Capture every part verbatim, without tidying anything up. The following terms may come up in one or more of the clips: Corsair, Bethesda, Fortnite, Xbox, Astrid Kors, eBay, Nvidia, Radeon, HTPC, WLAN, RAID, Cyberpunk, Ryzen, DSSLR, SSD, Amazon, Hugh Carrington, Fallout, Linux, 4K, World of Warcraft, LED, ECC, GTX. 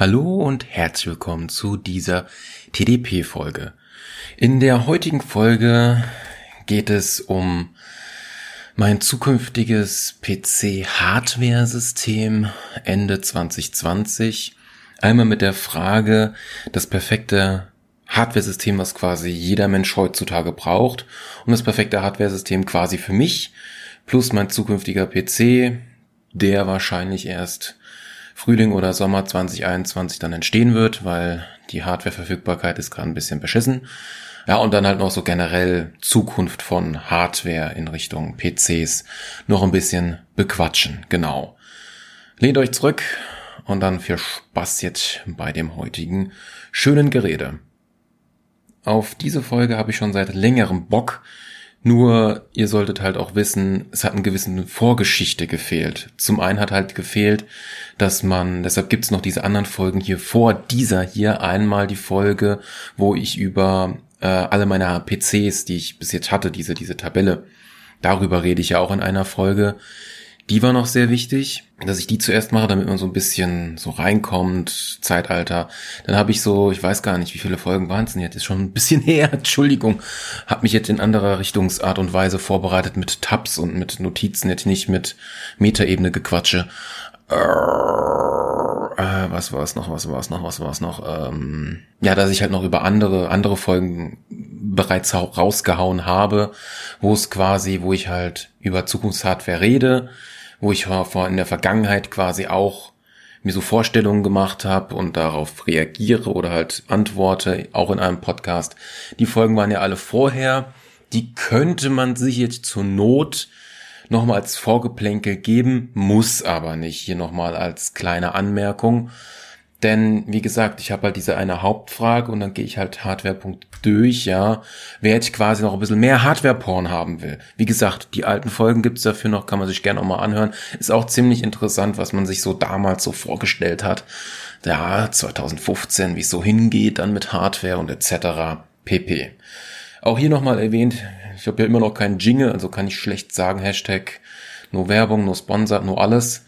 Hallo und herzlich willkommen zu dieser T D P-Folge. In der heutigen Folge geht es um mein zukünftiges P C-Hardware-System Ende zwanzig zwanzig. Einmal mit der Frage, das perfekte Hardware-System, was quasi jeder Mensch heutzutage braucht, und das perfekte Hardware-System quasi für mich, plus mein zukünftiger P C, der wahrscheinlich erst Frühling oder Sommer zwanzig einundzwanzig dann entstehen wird, weil die Hardwareverfügbarkeit ist gerade ein bisschen beschissen. Ja, und dann halt noch so generell Zukunft von Hardware in Richtung P Cs noch ein bisschen bequatschen, genau. Lehnt euch zurück und dann viel Spaß jetzt bei dem heutigen schönen Gerede. Auf diese Folge habe ich schon seit längerem Bock, nur ihr solltet halt auch wissen, es hat eine gewisse Vorgeschichte gefehlt. Zum einen hat halt gefehlt, dass man, deshalb gibt's noch diese anderen Folgen hier vor dieser hier, einmal die Folge, wo ich über äh, alle meine P Cs, die ich bis jetzt hatte, diese diese Tabelle, darüber rede ich ja auch in einer Folge. Die war noch sehr wichtig, dass ich die zuerst mache, damit man so ein bisschen so reinkommt, Zeitalter. Dann habe ich so, ich weiß gar nicht, wie viele Folgen waren es denn jetzt, ist schon ein bisschen her, Entschuldigung, habe mich jetzt in anderer Richtungsart und Weise vorbereitet mit Tabs und mit Notizen, jetzt nicht mit Metaebene gequatsche. Äh, was war es noch, was war es noch, was war es noch? Ähm, ja, dass ich halt noch über andere andere Folgen bereits rausgehauen habe, wo es quasi, wo ich halt über Zukunftshardware rede, wo ich in der Vergangenheit quasi auch mir so Vorstellungen gemacht habe und darauf reagiere oder halt antworte, auch in einem Podcast. Die Folgen waren ja alle vorher. Die könnte man sich jetzt zur Not nochmal als Vorgeplänkel geben, muss aber nicht. Hier nochmal als kleine Anmerkung. Denn, wie gesagt, ich habe halt diese eine Hauptfrage und dann gehe ich halt Hardwarepunkt durch, ja, wer jetzt quasi noch ein bisschen mehr Hardware-Porn haben will. Wie gesagt, die alten Folgen gibt's dafür noch, kann man sich gerne auch mal anhören. Ist auch ziemlich interessant, was man sich so damals so vorgestellt hat. Ja, zwanzig fünfzehn, wie es so hingeht dann mit Hardware und et cetera pp. Auch hier nochmal erwähnt, ich habe ja immer noch keinen Jingle, also kann ich schlecht sagen, Hashtag no Werbung, no Sponsor, no alles.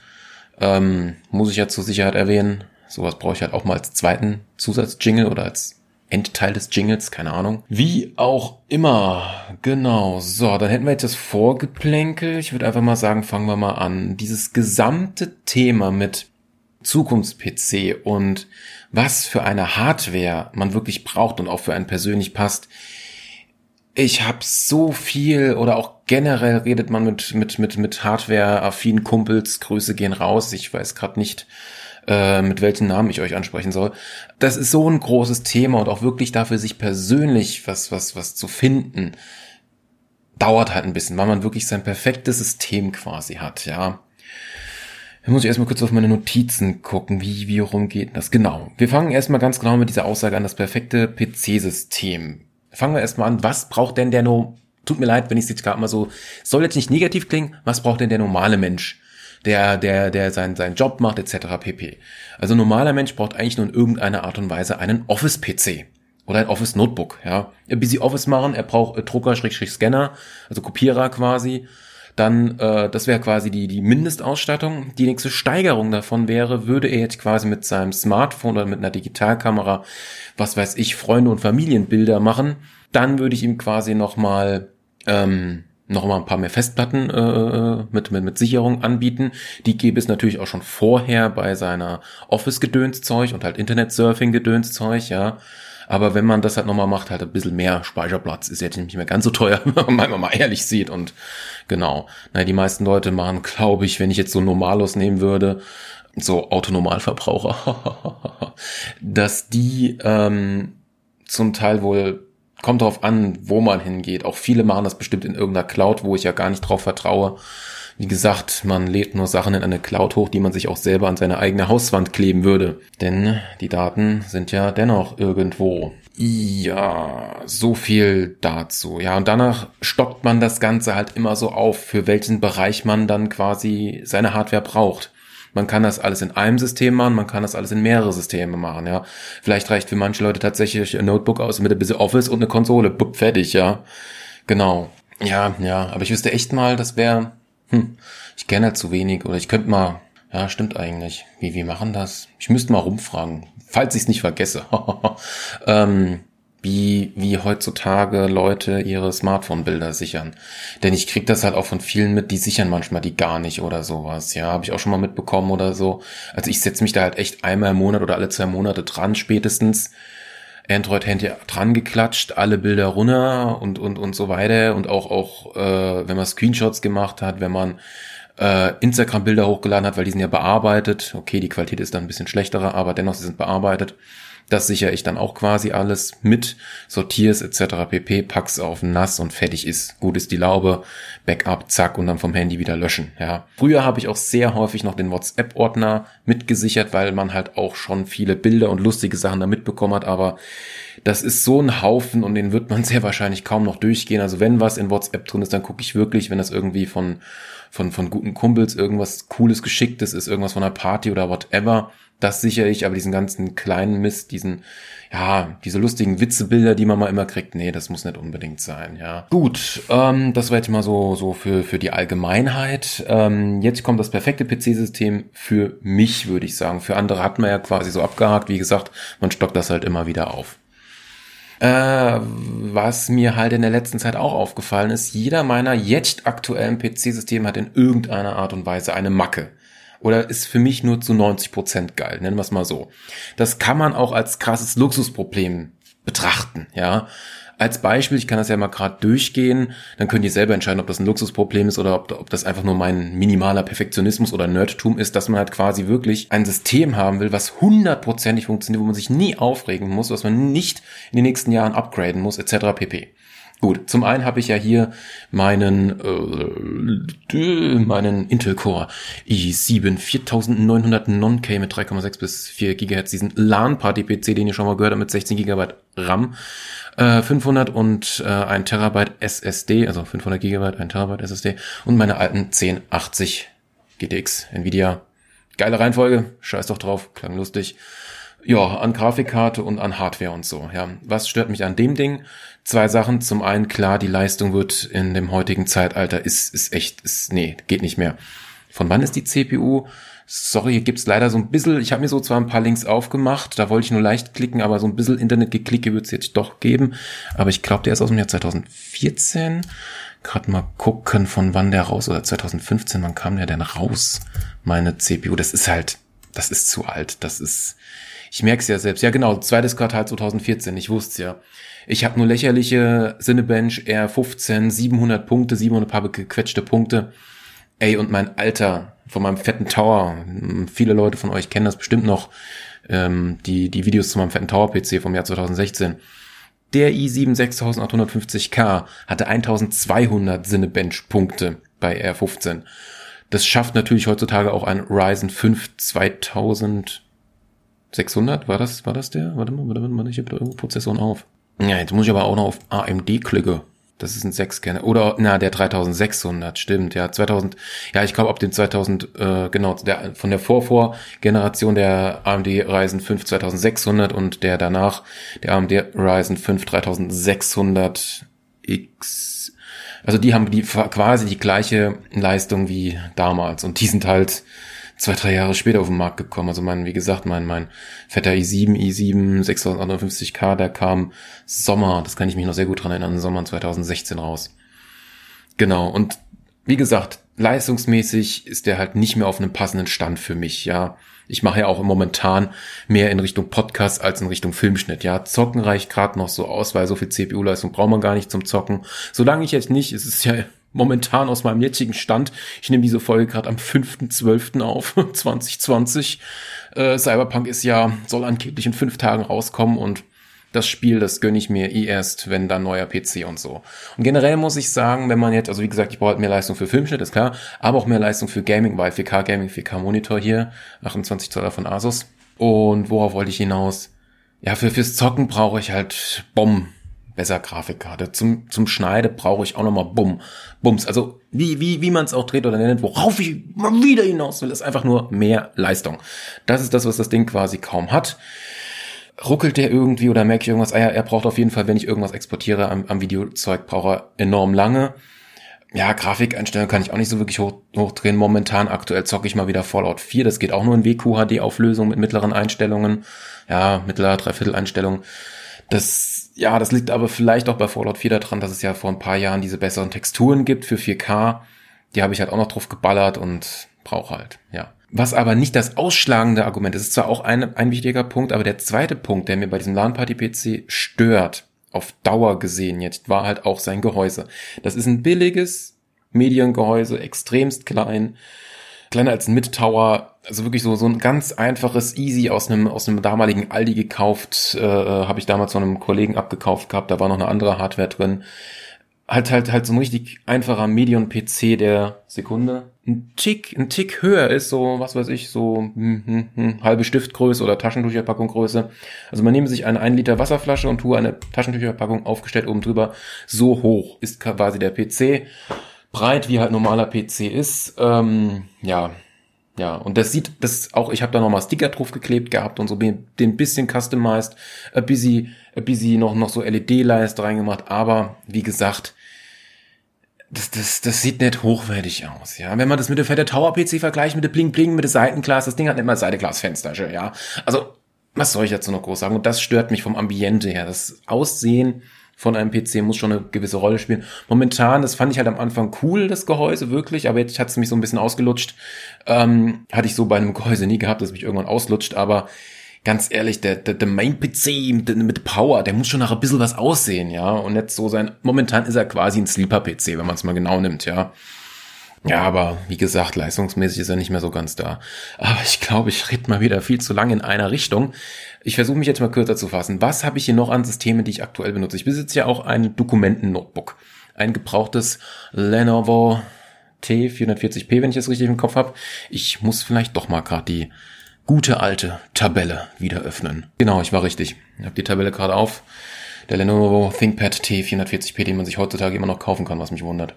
Ähm, muss ich ja zur Sicherheit erwähnen. Sowas brauche ich halt auch mal als zweiten Zusatzjingle oder als Endteil des Jingles, keine Ahnung. Wie auch immer, genau. So, dann hätten wir jetzt das Vorgeplänkel. Ich würde einfach mal sagen, fangen wir mal an. Dieses gesamte Thema mit Zukunfts-P C und was für eine Hardware man wirklich braucht und auch für einen persönlich passt. Ich habe so viel, oder auch generell redet man mit mit mit mit Hardware-affinen Kumpels. Grüße gehen raus. Ich weiß gerade nicht, mit welchen Namen ich euch ansprechen soll. Das ist so ein großes Thema und auch wirklich dafür sich persönlich was was was zu finden, dauert halt ein bisschen, weil man wirklich sein perfektes System quasi hat, ja. Dann muss ich erstmal kurz auf meine Notizen gucken, wie wie rum geht das? Genau. Wir fangen erstmal ganz genau mit dieser Aussage an, das perfekte P C-System. Fangen wir erstmal an, was braucht denn der no... Tut mir leid, wenn ich es jetzt gerade mal so... Soll jetzt nicht negativ klingen, was braucht denn der normale Mensch? der der der seinen seinen Job macht et cetera pp. Also normaler Mensch braucht eigentlich nur in irgendeiner Art und Weise einen Office P C oder ein Office Notebook, ja. Er busy Office machen, er braucht äh, Drucker Schrägstrich Scanner, also Kopierer quasi. Dann äh, das wäre quasi die die Mindestausstattung. Die nächste Steigerung davon wäre, würde er jetzt quasi mit seinem Smartphone oder mit einer Digitalkamera, was weiß ich, Freunde und Familienbilder machen, dann würde ich ihm quasi noch mal ähm noch mal ein paar mehr Festplatten äh, mit, mit mit Sicherung anbieten. Die gäbe es natürlich auch schon vorher bei seiner Office-Gedöns-Zeug und halt Internet-Surfing-Gedöns-Zeug, ja. Aber wenn man das halt nochmal macht, halt ein bisschen mehr Speicherplatz, ist jetzt nicht mehr ganz so teuer, wenn man mal ehrlich sieht. Und genau, na, die meisten Leute machen, glaube ich, wenn ich jetzt so Normalos nehmen würde, so Autonormalverbraucher, dass die ähm, zum Teil wohl... Kommt drauf an, wo man hingeht. Auch viele machen das bestimmt in irgendeiner Cloud, wo ich ja gar nicht drauf vertraue. Wie gesagt, man lädt nur Sachen in eine Cloud hoch, die man sich auch selber an seine eigene Hauswand kleben würde. Denn die Daten sind ja dennoch irgendwo. Ja, so viel dazu. Ja, und danach stockt man das Ganze halt immer so auf, für welchen Bereich man dann quasi seine Hardware braucht. Man kann das alles in einem System machen, man kann das alles in mehrere Systeme machen, ja. Vielleicht reicht für manche Leute tatsächlich ein Notebook aus mit ein bisschen Office und eine Konsole. Bupp, fertig, ja. Genau. Ja, ja. Aber ich wüsste echt mal, das wäre, hm, ich kenne halt zu wenig, oder ich könnte mal, Ja, stimmt eigentlich. Wie, wie machen das? Ich müsste mal rumfragen, falls ich es nicht vergesse. ähm, wie, wie heutzutage Leute ihre Smartphone-Bilder sichern. Denn ich krieg das halt auch von vielen mit, die sichern manchmal die gar nicht oder sowas. Ja, habe ich auch schon mal mitbekommen oder so. Also ich setze mich da halt echt einmal im Monat oder alle zwei Monate dran spätestens. Android-Handy dran geklatscht, alle Bilder runter und und und so weiter. Und auch, auch äh, wenn man Screenshots gemacht hat, wenn man äh, Instagram-Bilder hochgeladen hat, weil die sind ja bearbeitet. Okay, die Qualität ist dann ein bisschen schlechterer, aber dennoch, sie sind bearbeitet. Das sichere ich dann auch quasi alles mit, sortier's et cetera pp, pack's auf N A S und fertig ist. Gut ist die Laube, Backup, zack und dann vom Handy wieder löschen. Ja. Früher habe ich auch sehr häufig noch den WhatsApp-Ordner mitgesichert, weil man halt auch schon viele Bilder und lustige Sachen da mitbekommen hat, aber das ist so ein Haufen und den wird man sehr wahrscheinlich kaum noch durchgehen. Also wenn was in WhatsApp drin ist, dann gucke ich wirklich, wenn das irgendwie von, von, von guten Kumpels irgendwas Cooles, Geschicktes ist, irgendwas von einer Party oder whatever, das sichere ich, aber diesen ganzen kleinen Mist, diesen, ja, diese lustigen Witzebilder, die man mal immer kriegt, nee, das muss nicht unbedingt sein, ja. Gut, ähm, das war jetzt mal so, so für, für die Allgemeinheit. Ähm, jetzt kommt das perfekte P C-System für mich, würde ich sagen. Für andere hat man ja quasi so abgehakt. Wie gesagt, man stockt das halt immer wieder auf. Äh, was mir halt in der letzten Zeit auch aufgefallen ist, jeder meiner jetzt aktuellen P C-Systeme hat in irgendeiner Art und Weise eine Macke. Oder ist für mich nur zu neunzig Prozent geil, nennen wir es mal so. Das kann man auch als krasses Luxusproblem betrachten, ja. Als Beispiel, ich kann das ja mal gerade durchgehen, dann könnt ihr selber entscheiden, ob das ein Luxusproblem ist oder ob, ob das einfach nur mein minimaler Perfektionismus oder Nerdtum ist, dass man halt quasi wirklich ein System haben will, was hundertprozentig funktioniert, wo man sich nie aufregen muss, was man nicht in den nächsten Jahren upgraden muss, et cetera pp. Gut, zum einen habe ich ja hier meinen äh, meinen Intel Core i sieben viertausendneunhundert Non-K mit drei Komma sechs bis vier Gigahertz, diesen LAN-Party-P C, den ihr schon mal gehört habt, mit sechzehn Gigabyte RAM, äh, fünfhundert und äh, ein Terabyte S S D, also fünfhundert Gigabyte, ein Terabyte S S D und meine alten zehn achtzig G T X Nvidia. Geile Reihenfolge, scheiß doch drauf, klang lustig. Ja, an Grafikkarte und an Hardware und so, ja. Was stört mich an dem Ding? Zwei Sachen. Zum einen, klar, die Leistung wird in dem heutigen Zeitalter ist, ist echt, ist, nee, geht nicht mehr. Von wann ist die C P U? Sorry, hier gibt's leider so ein bisschen, ich habe mir so zwar ein paar Links aufgemacht, da wollte ich nur leicht klicken, aber so ein bisschen Internetgeklicke wird's jetzt doch geben. Aber ich glaube, der ist aus dem Jahr zwanzig vierzehn. Gerade mal gucken, von wann der raus, oder zwanzig fünfzehn, wann kam der denn raus? Meine C P U, das ist halt, das ist zu alt, das ist... Ich merke es ja selbst. Ja genau, zweites Quartal zwanzig vierzehn, ich wusste es ja. Ich habe nur lächerliche Cinebench R fünfzehn, siebenhundert Punkte, siebenhundert paar gequetschte Punkte. Ey, und mein Alter von meinem fetten Tower, viele Leute von euch kennen das bestimmt noch, ähm, die die Videos zu meinem fetten Tower-P C vom Jahr zwanzig sechzehn. Der i sieben sechstausendachthundertfünfzig K hatte zwölfhundert Cinebench-Punkte bei R fünfzehn. Das schafft natürlich heutzutage auch ein Ryzen fünf zweitausendsechshundert, war das, war das der? Warte mal, warte mal, ich habe da irgendwo Prozessoren auf. Ja, jetzt muss ich aber auch noch auf A M D klicken. Das ist ein sechs-Kerner. Oder, na, der dreitausendsechshundert, stimmt, ja, zweitausend, ja, ich glaube, ab dem zweitausend, äh, genau, der, von der Vorvorgeneration der A M D Ryzen fünf zweitausendsechshundert und der danach, der A M D Ryzen fünf dreitausendsechshundert X. Also, die haben die, quasi die gleiche Leistung wie damals und die sind halt zwei, drei Jahre später auf den Markt gekommen. Also mein, wie gesagt, mein mein fetter i sieben sechstausendachthundertfünfzig K, der kam Sommer, das kann ich mich noch sehr gut dran erinnern, Sommer zwanzig sechzehn raus. Genau, und wie gesagt, leistungsmäßig ist der halt nicht mehr auf einem passenden Stand für mich, ja. Ich mache ja auch momentan mehr in Richtung Podcast als in Richtung Filmschnitt, ja. Zocken reicht gerade noch so aus, weil so viel C P U-Leistung braucht man gar nicht zum Zocken. Solange ich jetzt nicht, es ist ja momentan aus meinem jetzigen Stand, ich nehme diese Folge gerade am fünften zwölften auf, zwanzig zwanzig. Äh, Cyberpunk ist ja, soll angeblich in fünf Tagen rauskommen und das Spiel, das gönne ich mir eh erst, wenn dann neuer P C und so. Und generell muss ich sagen, wenn man jetzt, also wie gesagt, ich brauche halt mehr Leistung für Filmschnitt, ist klar, aber auch mehr Leistung für Gaming, weil vier K Gaming, vier K Monitor hier, achtundzwanzig Zoller von Asus. Und worauf wollte ich hinaus? Ja, für fürs Zocken brauche ich halt Bomben. Besser Grafikkarte. Zum, zum Schneide brauche ich auch nochmal Bumm. Bums. Also, wie, wie, wie man es auch dreht oder nennt, worauf ich mal wieder hinaus will, ist einfach nur mehr Leistung. Das ist das, was das Ding quasi kaum hat. Ruckelt der irgendwie oder merke ich irgendwas? Ah ja, er braucht auf jeden Fall, wenn ich irgendwas exportiere, am, am Videozeug braucht er enorm lange. ja, Grafikeinstellungen kann ich auch nicht so wirklich hoch, hochdrehen momentan. Aktuell zocke ich mal wieder Fallout vier. Das geht auch nur in W Q H D-Auflösung mit mittleren Einstellungen. Ja, mittlerer Dreiviertel-Einstellung. Das, ja, das liegt aber vielleicht auch bei Fallout vier daran, dass es ja vor ein paar Jahren diese besseren Texturen gibt für vier K. Die habe ich halt auch noch drauf geballert und brauche halt, ja. Was aber nicht das ausschlagende Argument ist, ist zwar auch ein, ein wichtiger Punkt, aber der zweite Punkt, der mir bei diesem LAN-Party-P C stört, auf Dauer gesehen jetzt, war halt auch sein Gehäuse. Das ist ein billiges Mediengehäuse, extremst klein, kleiner als ein Mid-Tower, also wirklich so so ein ganz einfaches Easy aus einem aus einem damaligen Aldi gekauft, äh, habe ich damals von einem Kollegen abgekauft gehabt, da war noch eine andere Hardware drin. Halt halt halt so ein richtig einfacher Medion-P C, der Sekunde, ein Tick, ein Tick höher ist, so was weiß ich, so hm, hm, hm, halbe Stiftgröße oder Taschentücherpackunggröße. Also man nehme sich eine ein Liter Wasserflasche und tue eine Taschentücherpackung aufgestellt oben drüber. So hoch ist quasi der P C. Breit, wie halt normaler P C ist. Ähm, ja, ja. Und das sieht, das auch, ich habe da nochmal Sticker drauf geklebt gehabt und so den ein bisschen customized, ein bisschen, ein bisschen noch, noch so L E D-Leist reingemacht. Aber wie gesagt, Das, das, das sieht nicht hochwertig aus, ja. Wenn man das mit dem fetten Tower-P C vergleicht, mit dem Bling-Bling, mit dem Seitenglas, das Ding hat nicht mal Seitenglasfenster, ja. Also, was soll ich dazu noch groß sagen? Und das stört mich vom Ambiente her. Das Aussehen von einem P C muss schon eine gewisse Rolle spielen. Momentan, das fand ich halt am Anfang cool, das Gehäuse, wirklich, aber jetzt hat es mich so ein bisschen ausgelutscht. Ähm, hatte ich so bei einem Gehäuse nie gehabt, dass mich irgendwann auslutscht, aber ganz ehrlich, der, der, der Main-P C mit, mit Power, der muss schon nach ein bisschen was aussehen, ja, und nicht so sein, momentan ist er quasi ein Sleeper-P C, wenn man es mal genau nimmt, ja. Ja, aber wie gesagt, leistungsmäßig ist er nicht mehr so ganz da. Aber ich glaube, ich rede mal wieder viel zu lange in einer Richtung. Ich versuche mich jetzt mal kürzer zu fassen. Was habe ich hier noch an Systemen, die ich aktuell benutze? Ich besitze ja auch ein Dokumenten-Notebook, ein gebrauchtes Lenovo T vierhundertvierzig p, wenn ich das richtig im Kopf habe. Ich muss vielleicht doch mal gerade die gute alte Tabelle wieder öffnen. Genau, ich war richtig. Ich habe die Tabelle gerade auf. Der Lenovo ThinkPad T vierhundertvierzig p, den man sich heutzutage immer noch kaufen kann, was mich wundert.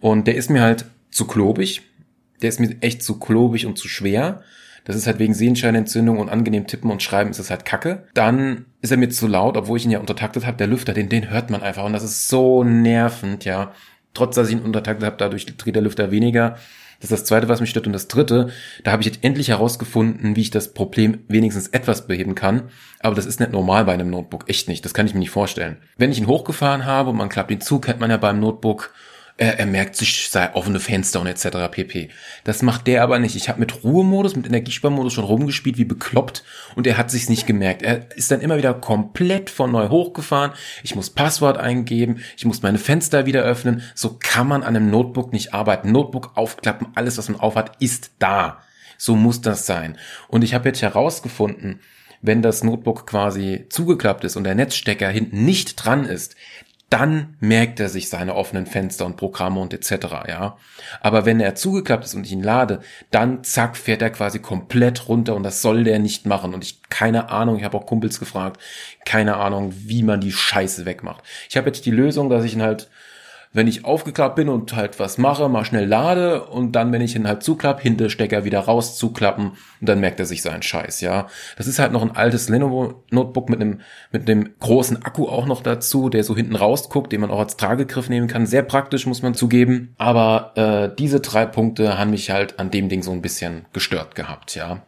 Und der ist mir halt zu klobig. Der ist mir echt zu klobig und zu schwer. Das ist halt wegen Sehenscheinentzündung und angenehm tippen und schreiben ist das halt kacke. Dann ist er mir zu laut, obwohl ich ihn ja untertaktet habe. Der Lüfter, den, den hört man einfach. Und das ist so nervend, ja. Trotz, dass ich ihn untertaktet habe, dadurch dreht der Lüfter weniger. Das ist das Zweite, was mich stört. Und das Dritte, da habe ich jetzt endlich herausgefunden, wie ich das Problem wenigstens etwas beheben kann. Aber das ist nicht normal bei einem Notebook. Echt nicht. Das kann ich mir nicht vorstellen. Wenn ich ihn hochgefahren habe und man klappt ihn zu, kennt man ja beim Notebook, er, er merkt sich, sei offene Fenster und et cetera pp. Das macht der aber nicht. Ich habe mit Ruhemodus, mit Energiesparmodus schon rumgespielt, wie bekloppt. Und er hat sich's nicht gemerkt. Er ist dann immer wieder komplett von neu hochgefahren. Ich muss Passwort eingeben. Ich muss meine Fenster wieder öffnen. So kann man an einem Notebook nicht arbeiten. Notebook aufklappen, alles, was man aufhat, ist da. So muss das sein. Und ich habe jetzt herausgefunden, wenn das Notebook quasi zugeklappt ist und der Netzstecker hinten nicht dran ist, dann merkt er sich seine offenen Fenster und Programme und et cetera, ja. Aber wenn er zugeklappt ist und ich ihn lade, dann zack, fährt er quasi komplett runter und das soll der nicht machen. Und ich, keine Ahnung, ich habe auch Kumpels gefragt, keine Ahnung, wie man die Scheiße wegmacht. Ich habe jetzt die Lösung, dass ich ihn halt, wenn ich aufgeklappt bin und halt was mache, mal schnell lade und dann, wenn ich ihn halt zuklappe, hinter Stecker wieder raus zuklappen und dann merkt er sich seinen Scheiß, ja. Das ist halt noch ein altes Lenovo-Notebook mit einem mit einem großen Akku auch noch dazu, der so hinten rausguckt, den man auch als Tragegriff nehmen kann. Sehr praktisch, muss man zugeben. Aber äh, diese drei Punkte haben mich halt an dem Ding so ein bisschen gestört gehabt, ja.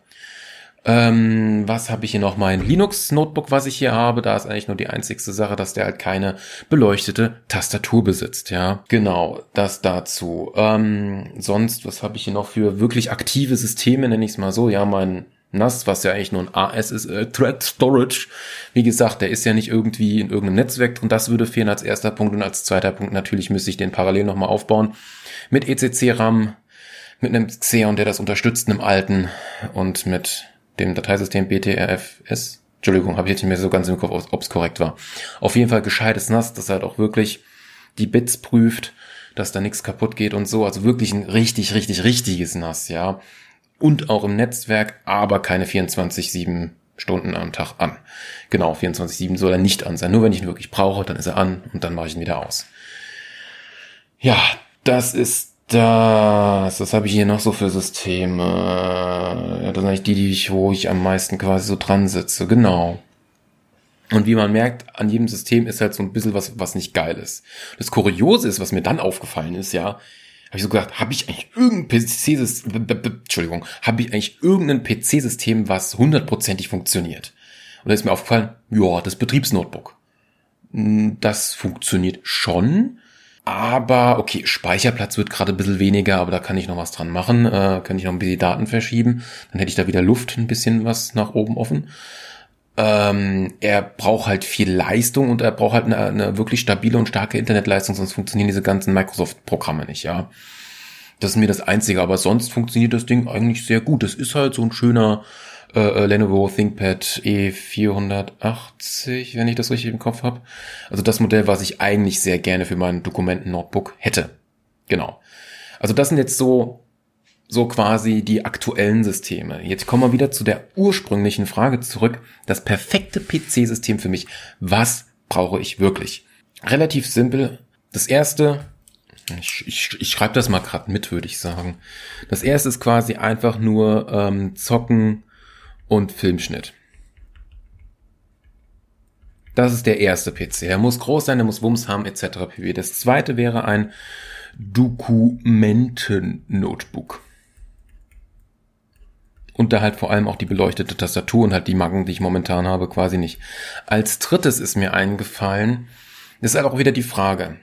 Ähm, was habe ich hier noch? Mein Linux-Notebook, was ich hier habe, da ist eigentlich nur die einzigste Sache, dass der halt keine beleuchtete Tastatur besitzt, ja. Genau, das dazu. Ähm, sonst, was habe ich hier noch für wirklich aktive Systeme, nenne ich es mal so. Ja, mein N A S, was ja eigentlich nur ein A S ist, äh, Thread Storage. Wie gesagt, der ist ja nicht irgendwie in irgendeinem Netzwerk drin. Das würde fehlen als erster Punkt. Und als zweiter Punkt natürlich müsste ich den parallel nochmal aufbauen. Mit E C C RAM, mit einem Xeon, der das unterstützt, einem alten und mit dem Dateisystem B T R F S. Entschuldigung, habe ich jetzt nicht mehr so ganz im Kopf, ob es korrekt war. Auf jeden Fall gescheites N A S, das halt auch wirklich die Bits prüft, dass da nichts kaputt geht und so. Also wirklich ein richtig, richtig, richtiges N A S, ja. Und auch im Netzwerk, aber keine vierundzwanzig sieben Stunden am Tag an. Genau, vierundzwanzig sieben soll er nicht an sein. Nur wenn ich ihn wirklich brauche, dann ist er an und dann mache ich ihn wieder aus. Ja, das ist Das, was habe ich hier noch so für Systeme? Ja, das sind eigentlich die, die ich, wo ich am meisten quasi so dran sitze. Genau. Und wie man merkt, an jedem System ist halt so ein bisschen was, was nicht geil ist. Das Kuriose ist, was mir dann aufgefallen ist, ja, habe ich so gedacht, habe ich eigentlich irgendein P C-System, Entschuldigung, habe ich eigentlich irgendein P C-System, was hundertprozentig funktioniert? Und da ist mir aufgefallen, ja, das Betriebsnotebook. Das funktioniert schon, aber okay, Speicherplatz wird gerade ein bisschen weniger, aber da kann ich noch was dran machen, äh, kann ich noch ein bisschen Daten verschieben, dann hätte ich da wieder Luft, ein bisschen was nach oben offen. Ähm, er braucht halt viel Leistung und er braucht halt eine, eine wirklich stabile und starke Internetleistung, sonst funktionieren diese ganzen Microsoft-Programme nicht, ja. Das ist mir das Einzige, aber sonst funktioniert das Ding eigentlich sehr gut. Das ist halt so ein schöner äh, Lenovo ThinkPad E vierhundertachtzig, wenn ich das richtig im Kopf habe. Also das Modell, was ich eigentlich sehr gerne für meinen Dokumenten-Notebook hätte. Genau. Also das sind jetzt so... so quasi die aktuellen Systeme. Jetzt kommen wir wieder zu der ursprünglichen Frage zurück. Das perfekte P C-System für mich. Was brauche ich wirklich? Relativ simpel. Das erste, ich, ich, ich schreibe das mal gerade mit, würde ich sagen. Das erste ist quasi einfach nur ähm, Zocken und Filmschnitt. Das ist der erste P C. Der muss groß sein, der muss Wumms haben, et cetera pp. Das zweite wäre ein Dokumenten-Notebook. Und da halt vor allem auch die beleuchtete Tastatur und halt die Macken, die ich momentan habe, quasi nicht. Als drittes ist mir eingefallen, das ist halt auch wieder die Frage.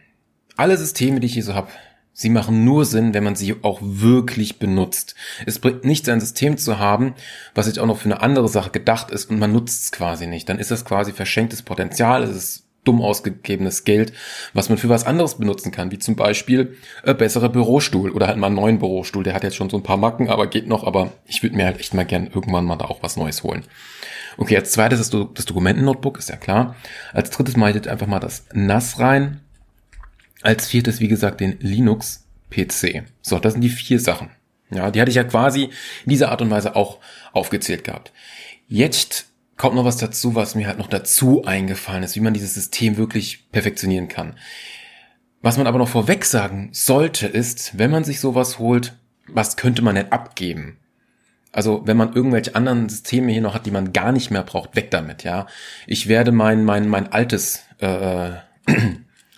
Alle Systeme, die ich hier so habe, sie machen nur Sinn, wenn man sie auch wirklich benutzt. Es bringt nichts, ein System zu haben, was jetzt auch noch für eine andere Sache gedacht ist und man nutzt es quasi nicht. Dann ist das quasi verschenktes Potenzial, es ist dumm ausgegebenes Geld, was man für was anderes benutzen kann, wie zum Beispiel äh, bessere Bürostuhl oder halt mal einen neuen Bürostuhl. Der hat jetzt schon so ein paar Macken, aber geht noch, aber ich würde mir halt echt mal gern irgendwann mal da auch was Neues holen. Okay, als zweites ist das Dokumenten-Notebook, ist ja klar. Als drittes mache ich jetzt einfach mal das N A S rein. Als viertes, wie gesagt, den Linux-P C. So, das sind die vier Sachen. Ja, die hatte ich ja quasi in dieser Art und Weise auch aufgezählt gehabt. Jetzt kommt noch was dazu, was mir halt noch dazu eingefallen ist, wie man dieses System wirklich perfektionieren kann. Was man aber noch vorweg sagen sollte, ist, wenn man sich sowas holt, was könnte man nicht abgeben? Also wenn man irgendwelche anderen Systeme hier noch hat, die man gar nicht mehr braucht, weg damit, ja. Ich werde mein mein mein altes äh,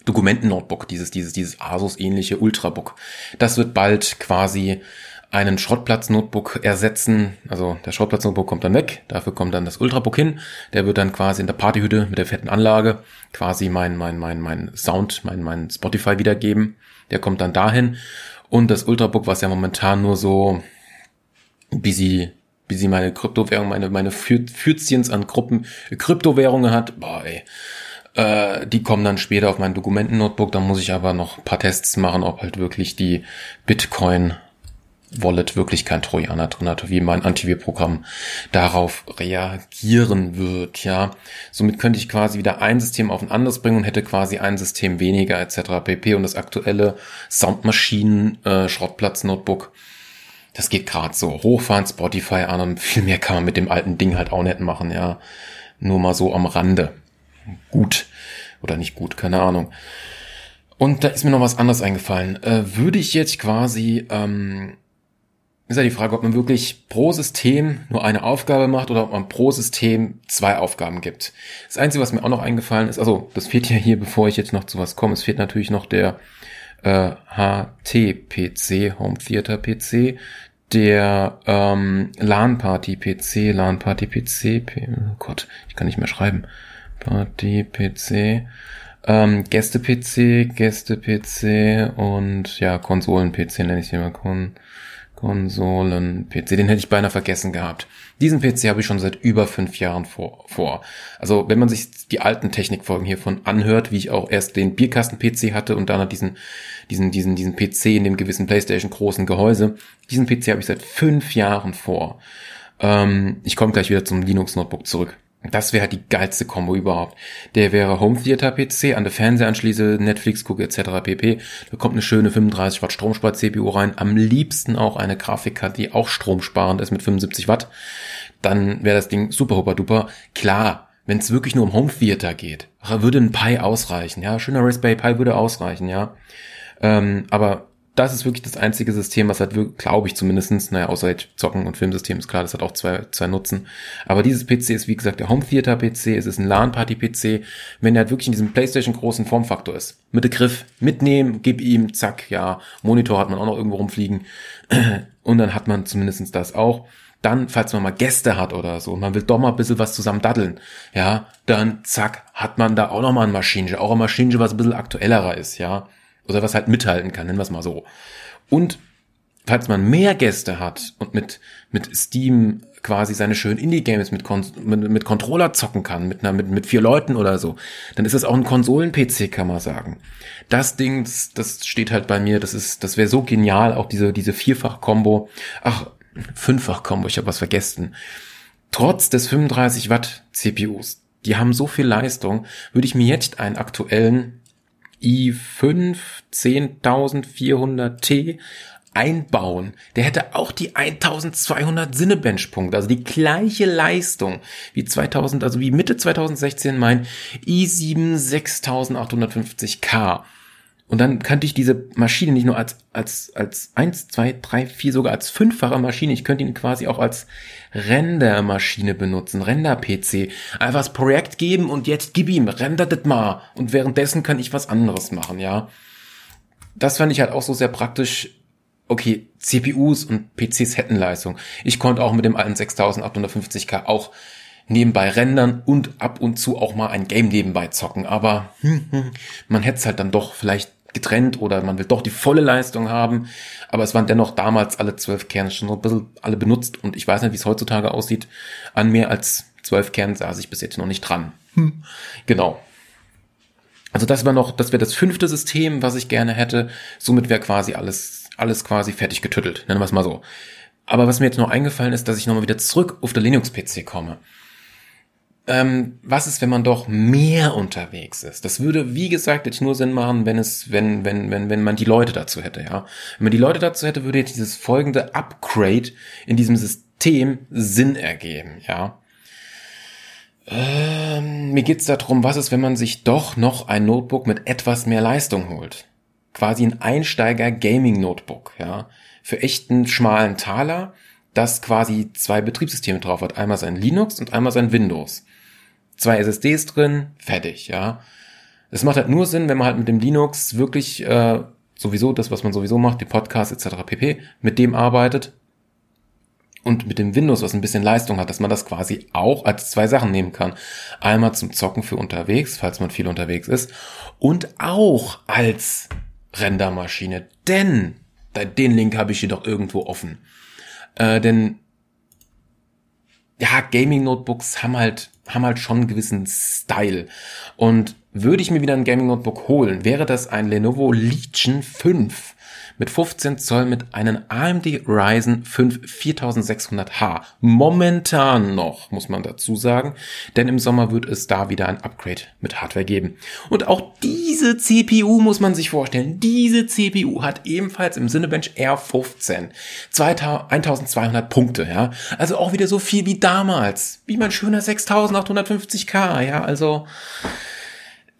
Dokumenten-Notebook, dieses dieses dieses Asus-ähnliche Ultrabook, das wird bald quasi einen Schrottplatz-Notebook ersetzen. Also der Schrottplatz-Notebook kommt dann weg, dafür kommt dann das Ultrabook hin, der wird dann quasi in der Partyhütte mit der fetten Anlage quasi mein mein mein mein Sound, mein mein Spotify wiedergeben, der kommt dann dahin und das Ultrabook, was ja momentan nur so busy busy meine Kryptowährung, meine meine Fürzchens an Gruppen Kryptowährungen hat, boah ey, äh, die kommen dann später auf mein Dokumenten-Notebook, dann muss ich aber noch ein paar Tests machen, ob halt wirklich die Bitcoin Wallet wirklich kein Trojaner drin hat, wie mein Antivirprogramm darauf reagieren wird, ja. Somit könnte ich quasi wieder ein System auf ein anderes bringen und hätte quasi ein System weniger et cetera pp. Und das aktuelle Soundmaschinen-Schrottplatz-Notebook, das geht gerade so. Hochfahren, Spotify an und viel mehr kann man mit dem alten Ding halt auch nicht machen, ja. Nur mal so am Rande. Gut. Oder nicht gut, keine Ahnung. Und da ist mir noch was anderes eingefallen. Äh, würde ich jetzt quasi... ähm ist ja die Frage, ob man wirklich pro System nur eine Aufgabe macht oder ob man pro System zwei Aufgaben gibt. Das Einzige, was mir auch noch eingefallen ist, also das fehlt ja hier, bevor ich jetzt noch zu was komme, es fehlt natürlich noch der äh, H T P C, Home Theater P C, der ähm, LAN Party P C, LAN Party P C, P- oh Gott, ich kann nicht mehr schreiben, Party P C, ähm, Gäste P C, Gäste P C und ja, Konsolen P C nenne ich hier mal Kon. Konsolen-P C, den hätte ich beinahe vergessen gehabt. Diesen P C habe ich schon seit über fünf Jahren vor. vor. Also wenn man sich die alten Technikfolgen hiervon anhört, wie ich auch erst den Bierkasten-P C hatte und dann diesen diesen diesen diesen P C in dem gewissen PlayStation-großen Gehäuse, diesen P C habe ich seit fünf Jahren vor. Ähm, ich komme gleich wieder zum Linux-Notebook zurück. Das wäre halt die geilste Kombo überhaupt. Der wäre Home Theater P C, an der Fernseher anschließe, Netflix gucke et cetera pp. Da kommt eine schöne fünfunddreißig Watt Stromspar C P U rein. Am liebsten auch eine Grafikkarte, die auch stromsparend ist mit fünfundsiebzig Watt. Dann wäre das Ding super hopper duper. Klar, wenn es wirklich nur um Home Theater geht, würde ein Pi ausreichen. Ja, schöner Raspberry Pi würde ausreichen. Ja, ähm, aber das ist wirklich das einzige System, was halt wirklich, glaube ich zumindest, naja, außer halt Zocken und Filmsystem ist klar, das hat auch zwei, zwei Nutzen. Aber dieses P C ist, wie gesagt, der Home-Theater-P C, es ist ein LAN-Party-P C, wenn der halt wirklich in diesem PlayStation-großen Formfaktor ist. Mit Griff mitnehmen, gib ihm, zack, ja, Monitor hat man auch noch irgendwo rumfliegen und dann hat man zumindest das auch. Dann, falls man mal Gäste hat oder so und man will doch mal ein bisschen was zusammen daddeln, ja, dann zack, hat man da auch nochmal ein Maschinenche, auch ein Maschinenche, was ein bisschen aktuellerer ist, ja, oder was halt mithalten kann, nennen wir es mal so. Und falls man mehr Gäste hat und mit mit Steam quasi seine schönen Indie-Games mit, Kon- mit, mit Controller zocken kann, mit, einer, mit mit vier Leuten oder so, dann ist das auch ein Konsolen-P C, kann man sagen. Das Ding, das, das steht halt bei mir, das ist, das wäre so genial, auch diese diese Vierfach-Kombo, ach, Fünffach-Kombo, ich habe was vergessen. Trotz des fünfunddreißig Watt C P Us, die haben so viel Leistung, würde ich mir jetzt einen aktuellen i fünf zehntausendvierhundert T einbauen. Der hätte auch die eintausendzweihundert Cinebench-Punkte, also die gleiche Leistung wie zweitausend, also wie Mitte zweitausendsechzehn mein i sieben sechstausendachthundertfünfzig K. Und dann könnte ich diese Maschine nicht nur als als als eins, zwei, drei, vier, sogar als fünffache Maschine, ich könnte ihn quasi auch als Rendermaschine benutzen, Render-P C. Einfach das Projekt geben und jetzt gib ihm, render das mal. Und währenddessen kann ich was anderes machen, ja. Das fand ich halt auch so sehr praktisch. Okay, C P Us und P Cs hätten Leistung. Ich konnte auch mit dem alten sechstausendachthundertfünfzig K auch nebenbei rendern und ab und zu auch mal ein Game nebenbei zocken. Aber hm, hm, man hätte es halt dann doch vielleicht getrennt oder man will doch die volle Leistung haben, aber es waren dennoch damals alle zwölf Kerne schon so ein bisschen alle benutzt und ich weiß nicht, wie es heutzutage aussieht, an mehr als zwölf Kernen saß ich bis jetzt noch nicht dran. Hm. Genau. Also das war noch, das wäre das fünfte System, was ich gerne hätte, somit wäre quasi alles, alles quasi fertig getüttelt, nennen wir es mal so. Aber was mir jetzt noch eingefallen ist, dass ich nochmal wieder zurück auf der Linux-P C komme. Was ist, wenn man doch mehr unterwegs ist? Das würde, wie gesagt, jetzt nur Sinn machen, wenn es, wenn, wenn, wenn, wenn man die Leute dazu hätte, ja. Wenn man die Leute dazu hätte, würde jetzt dieses folgende Upgrade in diesem System Sinn ergeben, ja. Ähm, mir geht's darum, was ist, wenn man sich doch noch ein Notebook mit etwas mehr Leistung holt? Quasi ein Einsteiger-Gaming-Notebook, ja. Für echten schmalen Taler, das quasi zwei Betriebssysteme drauf hat. Einmal sein Linux und einmal sein Windows. Zwei S S Ds drin, fertig, ja. Es macht halt nur Sinn, wenn man halt mit dem Linux wirklich äh, sowieso das, was man sowieso macht, die Podcasts et cetera pp., mit dem arbeitet und mit dem Windows, was ein bisschen Leistung hat, dass man das quasi auch als zwei Sachen nehmen kann. Einmal zum Zocken für unterwegs, falls man viel unterwegs ist, und auch als Rendermaschine, denn den Link habe ich hier doch irgendwo offen. Äh, denn ja, Gaming-Notebooks haben halt haben halt schon einen gewissen Style. Und würde ich mir wieder ein Gaming-Notebook holen, wäre das ein Lenovo Legion fünf mit fünfzehn Zoll mit einem A M D Ryzen fünf viertausendsechshundert H. Momentan noch, muss man dazu sagen, denn im Sommer wird es da wieder ein Upgrade mit Hardware geben. Und auch diese C P U muss man sich vorstellen. Diese C P U hat ebenfalls im Cinebench R fünfzehn zwölfhundert Punkte, ja. Also auch wieder so viel wie damals. Wie mein schöner sechstausendachthundertfünfzig K, ja, also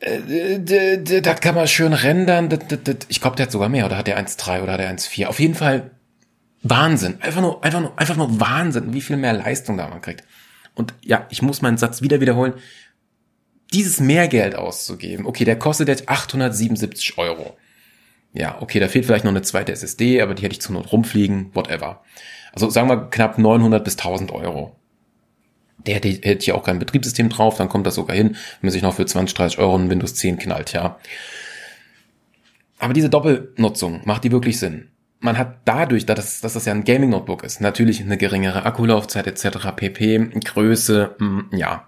das kann man schön rendern. Ich glaube, der hat sogar mehr, oder hat der eins Komma drei oder hat der eins Komma vier. Auf jeden Fall Wahnsinn. Einfach nur, einfach nur, einfach nur Wahnsinn, wie viel mehr Leistung da man kriegt. Und ja, ich muss meinen Satz wieder wiederholen. Dieses Mehrgeld auszugeben, okay, der kostet jetzt achthundertsiebenundsiebzig Euro. Ja, okay, da fehlt vielleicht noch eine zweite S S D, aber die hätte ich zur Not rumfliegen, whatever. Also sagen wir knapp neunhundert bis tausend Euro. Der hätte, hätte ja auch kein Betriebssystem drauf, dann kommt das sogar hin, wenn man sich noch für zwanzig, dreißig Euro ein Windows zehn knallt, ja. Aber diese Doppelnutzung, macht die wirklich Sinn? Man hat dadurch, dass, dass das ja ein Gaming-Notebook ist, natürlich eine geringere Akkulaufzeit et cetera pp, Größe, mh, ja.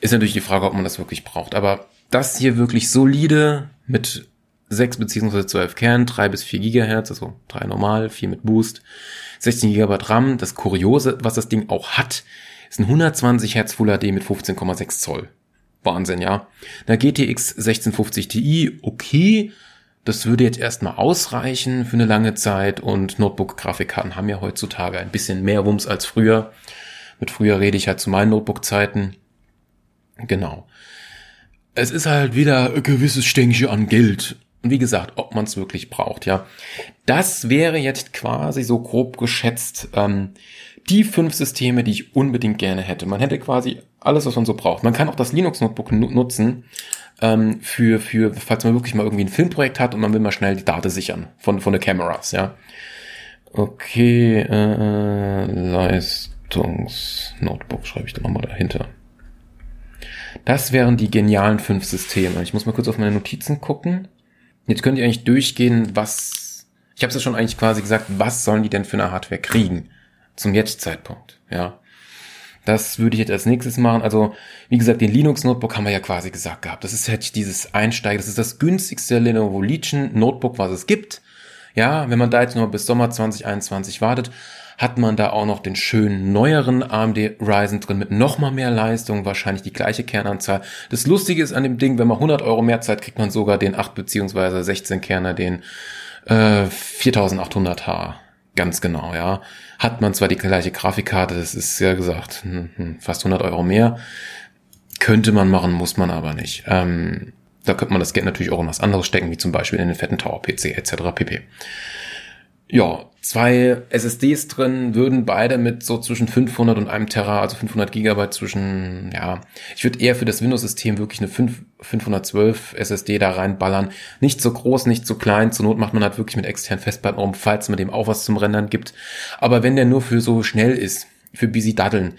Ist natürlich die Frage, ob man das wirklich braucht. Aber das hier wirklich solide mit sechs beziehungsweise zwölf Kernen, drei bis vier Gigahertz, also drei normal, vier mit Boost, sechzehn Gigabyte RAM. Das Kuriose, was das Ding auch hat, ist ein hundertzwanzig Hertz Full H D mit fünfzehn Komma sechs Zoll. Wahnsinn, ja. Eine G T X sechzehnhundertfünfzig Ti, okay, das würde jetzt erstmal ausreichen für eine lange Zeit und Notebook-Grafikkarten haben ja heutzutage ein bisschen mehr Wumms als früher. Mit früher rede ich halt zu meinen Notebook-Zeiten. Genau. Es ist halt wieder ein gewisses Stängchen an Geld. Und wie gesagt, ob man es wirklich braucht, ja. Das wäre jetzt quasi so grob geschätzt ähm, die fünf Systeme, die ich unbedingt gerne hätte. Man hätte quasi alles, was man so braucht. Man kann auch das Linux-Notebook nu- nutzen, ähm, für, für, falls man wirklich mal irgendwie ein Filmprojekt hat und man will mal schnell die Daten sichern von, von der Kameras, ja. Okay, äh, Leistungs-Notebook schreibe ich da nochmal dahinter. Das wären die genialen fünf Systeme. Ich muss mal kurz auf meine Notizen gucken. Jetzt könnt ihr eigentlich durchgehen, was, ich habe es ja schon eigentlich quasi gesagt, was sollen die denn für eine Hardware kriegen zum Jetzt-Zeitpunkt, ja. Das würde ich jetzt als nächstes machen. Also, wie gesagt, den Linux-Notebook haben wir ja quasi gesagt gehabt. Das ist halt dieses Einsteiger, das ist das günstigste Lenovo Legion-Notebook, was es gibt. Ja, wenn man da jetzt nur bis Sommer zwanzig einundzwanzig wartet, hat man da auch noch den schönen neueren A M D Ryzen drin mit nochmal mehr Leistung, wahrscheinlich die gleiche Kernanzahl. Das Lustige ist an dem Ding, wenn man hundert Euro mehr zahlt, kriegt man sogar den acht beziehungsweise sechzehn Kerner, den äh, viertausendachthundert H. Ganz genau, ja. Hat man zwar die gleiche Grafikkarte, das ist ja gesagt, fast hundert Euro mehr. Könnte man machen, muss man aber nicht. Ähm, da könnte man das Geld natürlich auch in was anderes stecken, wie zum Beispiel in den fetten Tower-P C et cetera pp. Ja, zwei S S Ds drin, würden beide mit so zwischen fünfhundert und einem Terra, also fünfhundert Gigabyte zwischen, ja, ich würde eher für das Windows-System wirklich eine fünf, fünfhundertzwölf S S D da reinballern. Nicht so groß, nicht so klein, zur Not macht man halt wirklich mit externen Festplatten um, falls man dem auch was zum Rendern gibt. Aber wenn der nur für so schnell ist, für busy Daddeln,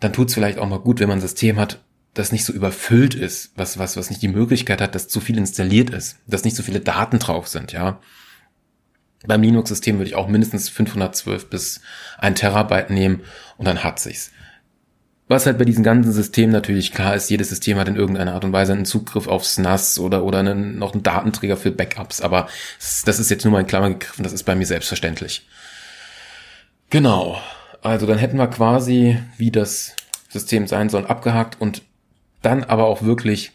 dann tut's vielleicht auch mal gut, wenn man ein System hat, das nicht so überfüllt ist, was, was, was nicht die Möglichkeit hat, dass zu viel installiert ist, dass nicht so viele Daten drauf sind, ja. Beim Linux-System würde ich auch mindestens fünfhundertzwölf bis ein Terabyte nehmen und dann hat sich's. Was halt bei diesen ganzen Systemen natürlich klar ist, jedes System hat in irgendeiner Art und Weise einen Zugriff aufs N A S oder oder einen, noch einen Datenträger für Backups, aber das ist jetzt nur mal in Klammern gegriffen, das ist bei mir selbstverständlich. Genau, also dann hätten wir quasi, wie das System sein soll, abgehakt und dann aber auch wirklich,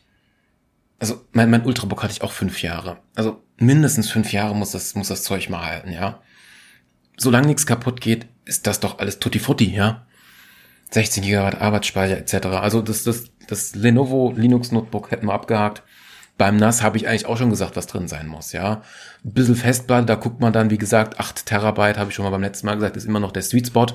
also mein, mein Ultrabook hatte ich auch fünf Jahre, also mindestens fünf Jahre muss das, muss das Zeug mal halten, ja. Solange nichts kaputt geht, ist das doch alles tutti frutti, ja. sechzehn Gigabyte Arbeitsspeicher et cetera. Also das, das, das Lenovo Linux Notebook hätten wir abgehakt. Beim N A S habe ich eigentlich auch schon gesagt, was drin sein muss, ja. Ein bisschen Festplatte, da guckt man dann, wie gesagt, acht Terabyte, habe ich schon mal beim letzten Mal gesagt, ist immer noch der Sweet Spot,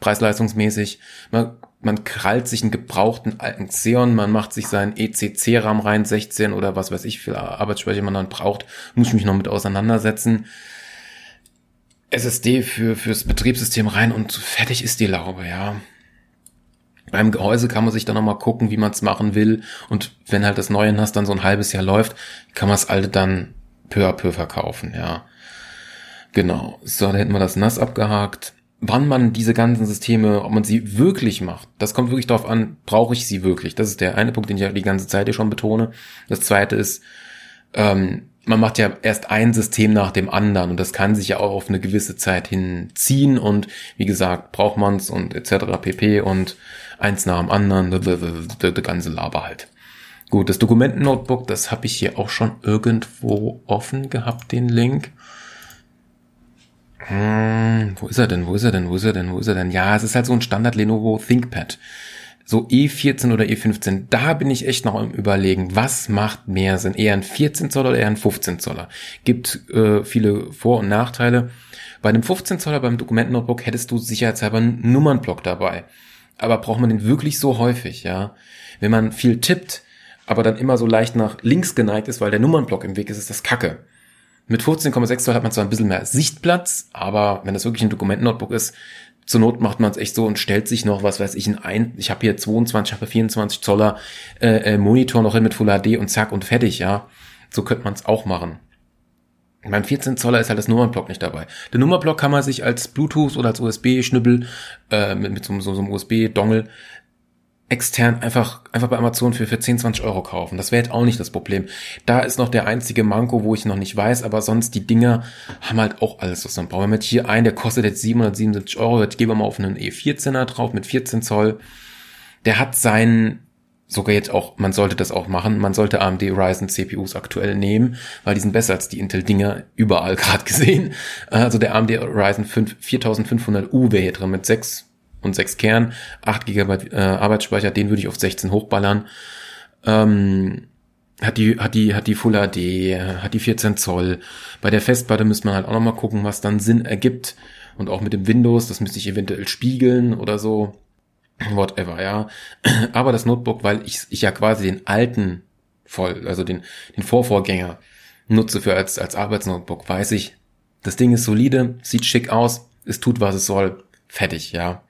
preisleistungsmäßig. Man, man krallt sich einen gebrauchten alten Xeon, man macht sich seinen E C C RAM rein, sechzehn oder was weiß ich, wie viel Arbeitsspeicher man dann braucht, muss ich mich noch mit auseinandersetzen. S S D für, fürs Betriebssystem rein und fertig ist die Laube, ja. Beim Gehäuse kann man sich dann nochmal gucken, wie man es machen will und wenn halt das neue N A S dann so ein halbes Jahr läuft, kann man das alte dann peu à peu verkaufen, ja. Genau, so, da hätten wir das N A S abgehakt. Wann man diese ganzen Systeme, ob man sie wirklich macht, das kommt wirklich darauf an, brauche ich sie wirklich. Das ist der eine Punkt, den ich ja die ganze Zeit hier schon betone. Das zweite ist, ähm, man macht ja erst ein System nach dem anderen und das kann sich ja auch auf eine gewisse Zeit hinziehen und wie gesagt, braucht man es und et cetera pp. Und eins nach dem anderen, der ganze Laber halt. Gut, das Dokumenten-Notebook, das habe ich hier auch schon irgendwo offen gehabt, den Link. Hm, wo ist er denn, wo ist er denn, wo ist er denn, wo ist er denn? Ja, es ist halt so ein Standard Lenovo ThinkPad. So E vierzehn oder E fünfzehn, da bin ich echt noch am Überlegen, was macht mehr Sinn? Eher ein vierzehn Zoller oder eher ein fünfzehn Zoller? Gibt äh, viele Vor- und Nachteile. Bei einem fünfzehn Zoller, beim Dokumenten-Notebook, hättest du sicherheitshalber einen Nummernblock dabei. Aber braucht man den wirklich so häufig, ja? Wenn man viel tippt, aber dann immer so leicht nach links geneigt ist, weil der Nummernblock im Weg ist, ist das Kacke. Mit fünfzehn Komma sechs Zoll hat man zwar ein bisschen mehr Sichtplatz, aber wenn das wirklich ein Dokument-Notebook ist, zur Not macht man es echt so und stellt sich noch, was weiß ich, ein, ein ich habe hier zweiundzwanzig, ich habe vierundzwanzig Zoller äh, äh, Monitor noch hin mit Full H D und zack und fertig, ja. So könnte man es auch machen. Beim vierzehn Zoller ist halt das Nummernblock nicht dabei. Der Nummernblock kann man sich als Bluetooth oder als U S B-Schnüppel äh, mit, mit so, so, so einem U S B-Dongle extern einfach einfach bei Amazon für für zehn, zwanzig Euro kaufen. Das wäre jetzt auch nicht das Problem. Da ist noch der einzige Manko, wo ich noch nicht weiß, aber sonst die Dinger haben halt auch alles, was man braucht. Wenn man jetzt hier einen, der kostet jetzt siebenhundertsiebenundsiebzig Euro, jetzt gehen wir mal auf einen E vierzehner drauf mit vierzehn Zoll. Der hat seinen, sogar jetzt auch, man sollte das auch machen, man sollte A M D Ryzen C P Us aktuell nehmen, weil die sind besser als die Intel-Dinger, überall gerade gesehen. Also der A M D Ryzen fünf, viertausendfünfhundert U wäre hier drin mit sechs und sechs Kern, acht Gigabyte äh, Arbeitsspeicher, den würde ich auf sechzehn hochballern. Ähm, hat die, hat die, hat die Full H D, hat die vierzehn Zoll. Bei der Festplatte müsste man halt auch nochmal gucken, was dann Sinn ergibt. Und auch mit dem Windows, das müsste ich eventuell spiegeln oder so. Whatever, ja. Aber das Notebook, weil ich, ich ja quasi den alten voll, also den, den Vorvorgänger nutze für als, als Arbeitsnotebook, weiß ich, das Ding ist solide, sieht schick aus, es tut, was es soll, fertig, ja.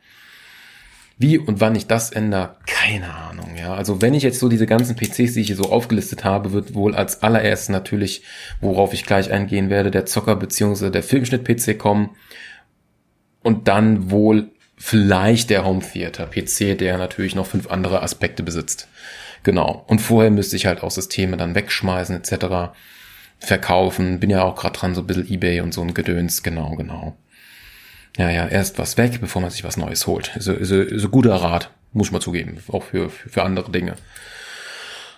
Wie und wann ich das ändere, keine Ahnung, ja. Also wenn ich jetzt so diese ganzen P Cs, die ich hier so aufgelistet habe, wird wohl als allererstes natürlich, worauf ich gleich eingehen werde, der Zocker- bzw. der Filmschnitt-P C kommen und dann wohl vielleicht der Home-Theater-P C, der natürlich noch fünf andere Aspekte besitzt. Genau. Und vorher müsste ich halt auch Systeme dann wegschmeißen et cetera, verkaufen. Bin ja auch gerade dran, so ein bisschen eBay und so ein Gedöns. Genau, genau. Ja, ja, erst was weg, bevor man sich was Neues holt. Ist ein guter Rat, muss ich mal zugeben, auch für, für, für andere Dinge.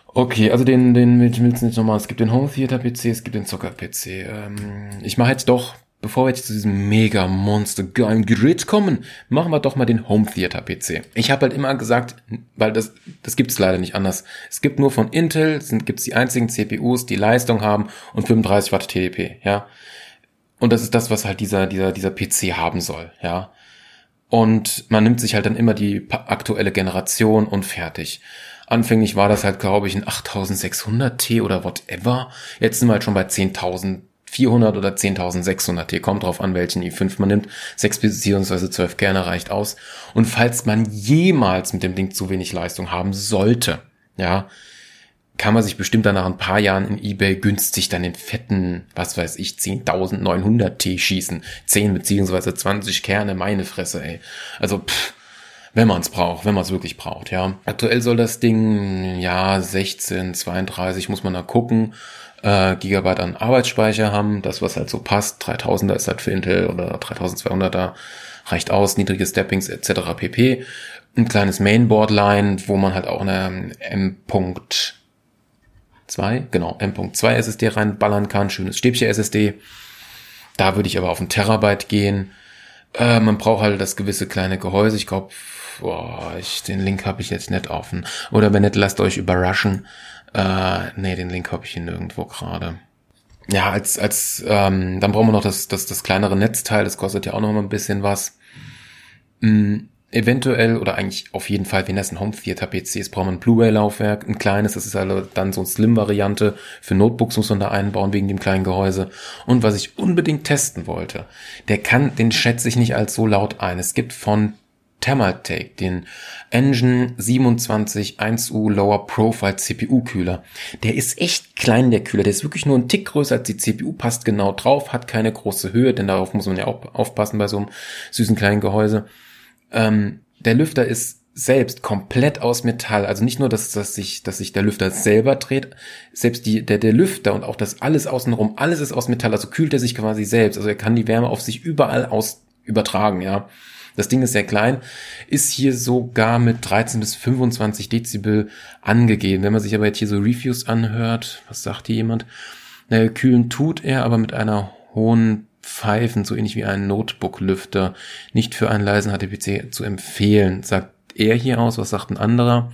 Okay, also den, den willst du jetzt nochmal. Es gibt den Home Theater P C, es gibt den Zocker P C. Ähm, ich mache jetzt doch, bevor wir jetzt zu diesem mega Monster geilen Gerät kommen, machen wir doch mal den Home Theater P C. Ich habe halt immer gesagt, weil das, das gibt's leider nicht anders. Es gibt nur von Intel, sind, gibt's die einzigen C P Us, die Leistung haben und fünfunddreißig Watt T D P, ja. Und das ist das, was halt dieser, dieser, dieser P C haben soll, ja. Und man nimmt sich halt dann immer die aktuelle Generation und fertig. Anfänglich war das halt, glaube ich, ein achttausendsechshundert T oder whatever. Jetzt sind wir halt schon bei zehntausendvierhundert oder zehntausendsechshundert T. Kommt drauf an, welchen i fünf man nimmt. sechs bzw. zwölf Kerne reicht aus. Und falls man jemals mit dem Ding zu wenig Leistung haben sollte, ja, kann man sich bestimmt dann nach ein paar Jahren in eBay günstig dann den fetten, was weiß ich, zehntausendneunhundert T schießen. zehn beziehungsweise zwanzig Kerne, meine Fresse, ey. Also, pff, wenn man es braucht, wenn man es wirklich braucht, ja. Aktuell soll das Ding, ja, sechzehn, zweiunddreißig, muss man da gucken, äh, Gigabyte an Arbeitsspeicher haben. Das, was halt so passt, dreitausender ist halt für Intel oder zweitausendzweihunderter, reicht aus, niedrige Steppings et cetera pp. Ein kleines Mainboard-Line, wo man halt auch eine M Punkt zwei, genau, M Punkt zwei S S D reinballern kann, schönes Stäbchen S S D. Da würde ich aber auf ein Terabyte gehen. Äh, man braucht halt das gewisse kleine Gehäuse. Ich glaube, den Link habe ich jetzt nicht offen. Oder wenn nicht, lasst euch überraschen. Äh, nee, den Link habe ich hier nirgendwo gerade. Ja, als als ähm, dann brauchen wir noch das das das kleinere Netzteil. Das kostet ja auch noch mal ein bisschen was. Mm. Eventuell oder eigentlich auf jeden Fall, wenn das ein Home-Theater-P C ist, braucht man ein Blu-ray-Laufwerk, ein kleines, das ist also dann so eine Slim-Variante. Für Notebooks muss man da einbauen wegen dem kleinen Gehäuse. Und was ich unbedingt testen wollte, der kann, den schätze ich nicht als so laut ein. Es gibt von Thermaltake den Engine siebenundzwanzig eins U Lower Profile C P U-Kühler. Der ist echt klein, der Kühler. Der ist wirklich nur ein Tick größer als die C P U, passt genau drauf, hat keine große Höhe, denn darauf muss man ja auch aufpassen bei so einem süßen kleinen Gehäuse. Ähm, der Lüfter ist selbst komplett aus Metall, also nicht nur, dass, dass sich, dass sich der Lüfter selber dreht, selbst die, der, der Lüfter und auch das alles außenrum, alles ist aus Metall, also kühlt er sich quasi selbst, also er kann die Wärme auf sich überall aus, übertragen, ja. Das Ding ist sehr klein, ist hier sogar mit dreizehn bis fünfundzwanzig Dezibel angegeben. Wenn man sich aber jetzt hier so Reviews anhört, was sagt hier jemand? Naja, kühlen tut er, aber mit einer hohen Pfeifen, so ähnlich wie ein Notebook-Lüfter, nicht für einen leisen H T P C zu empfehlen, sagt er hier aus. Was sagt ein anderer?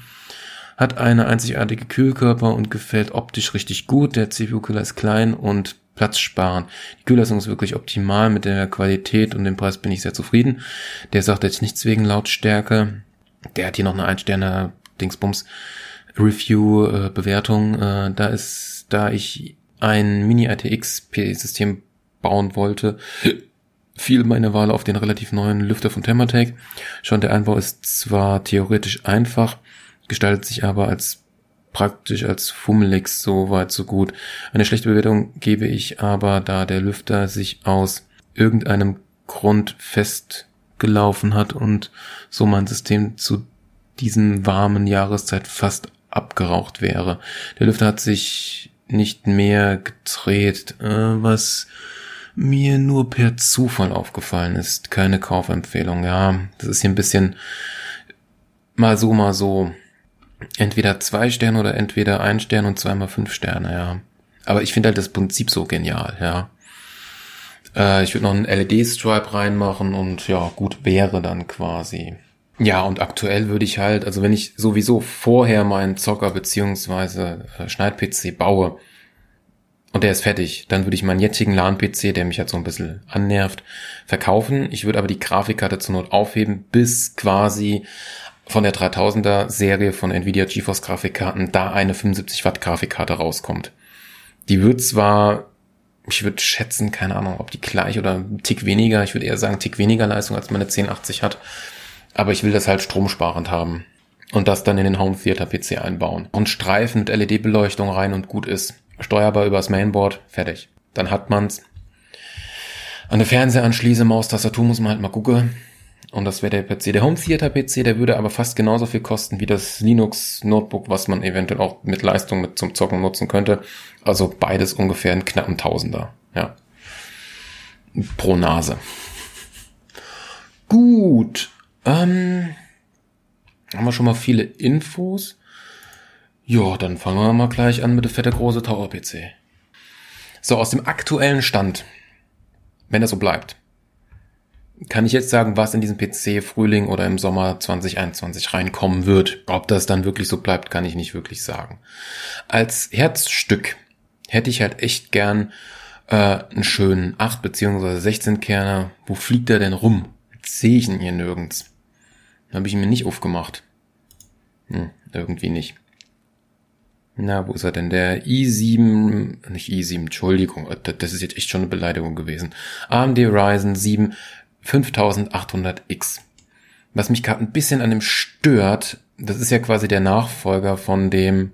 Hat eine einzigartige Kühlkörper und gefällt optisch richtig gut. Der C P U-Kühler ist klein und platzsparend. Die Kühlleistung ist wirklich optimal. Mit der Qualität und dem Preis bin ich sehr zufrieden. Der sagt jetzt nichts wegen Lautstärke. Der hat hier noch eine Ein-Sterne-Dingsbums-Review-Bewertung. Äh, äh, da ist, da ich ein Mini-R T X-System bauen wollte, fiel meine Wahl auf den relativ neuen Lüfter von Thermaltake. Schon der Einbau ist zwar theoretisch einfach, gestaltet sich aber als praktisch als fummelig, so weit, so gut. Eine schlechte Bewertung gebe ich aber, da der Lüfter sich aus irgendeinem Grund festgelaufen hat und so mein System zu diesem warmen Jahreszeit fast abgeraucht wäre. Der Lüfter hat sich nicht mehr gedreht, äh, was mir nur per Zufall aufgefallen ist. Keine Kaufempfehlung, ja. Das ist hier ein bisschen mal so, mal so. Entweder zwei Sterne oder entweder ein Stern und zweimal fünf Sterne, ja. Aber ich finde halt das Prinzip so genial, ja. Äh, ich würde noch einen L E D-Stripe reinmachen und ja, gut wäre dann quasi. Ja, und aktuell würde ich halt, also wenn ich sowieso vorher meinen Zocker beziehungsweise Schneid-P C baue und der ist fertig, dann würde ich meinen jetzigen LAN-P C, der mich halt so ein bisschen annervt, verkaufen. Ich würde aber die Grafikkarte zur Not aufheben, bis quasi von der dreitausender-Serie von Nvidia GeForce-Grafikkarten da eine fünfundsiebzig Watt Grafikkarte rauskommt. Die wird zwar, ich würde schätzen, keine Ahnung, ob die gleich oder einen Tick weniger, ich würde eher sagen, einen Tick weniger Leistung, als meine zehn achtzig hat, aber ich will das halt stromsparend haben und das dann in den Home Theater P C einbauen. Und Streifen mit L E D-Beleuchtung rein und gut ist. Steuerbar übers Mainboard, fertig. Dann hat man's. An der Fernseher anschließe, Maus, Tastatur muss man halt mal gucken. Und das wäre der P C. Der Home Theater P C, der würde aber fast genauso viel kosten wie das Linux Notebook, was man eventuell auch mit Leistung mit zum Zocken nutzen könnte. Also beides ungefähr einen knappen Tausender, ja. Pro Nase. Gut. Ähm, haben wir schon mal viele Infos? Ja, dann fangen wir mal gleich an mit der fette große Tower-P C. So, aus dem aktuellen Stand, wenn das so bleibt, kann ich jetzt sagen, was in diesem P C Frühling oder im Sommer zwanzig einundzwanzig reinkommen wird. Ob das dann wirklich so bleibt, kann ich nicht wirklich sagen. Als Herzstück hätte ich halt echt gern äh, einen schönen acht- bzw. sechzehn-Kerner. Wo fliegt er denn rum? Jetzt sehe ich ihn hier nirgends. Dann habe ich ihn mir nicht aufgemacht. Hm, irgendwie nicht. Na, wo ist er denn? Der i sieben, nicht i sieben, Entschuldigung, das ist jetzt echt schon eine Beleidigung gewesen. A M D Ryzen sieben fünftausendachthundert X. Was mich gerade ein bisschen an dem stört, das ist ja quasi der Nachfolger von dem,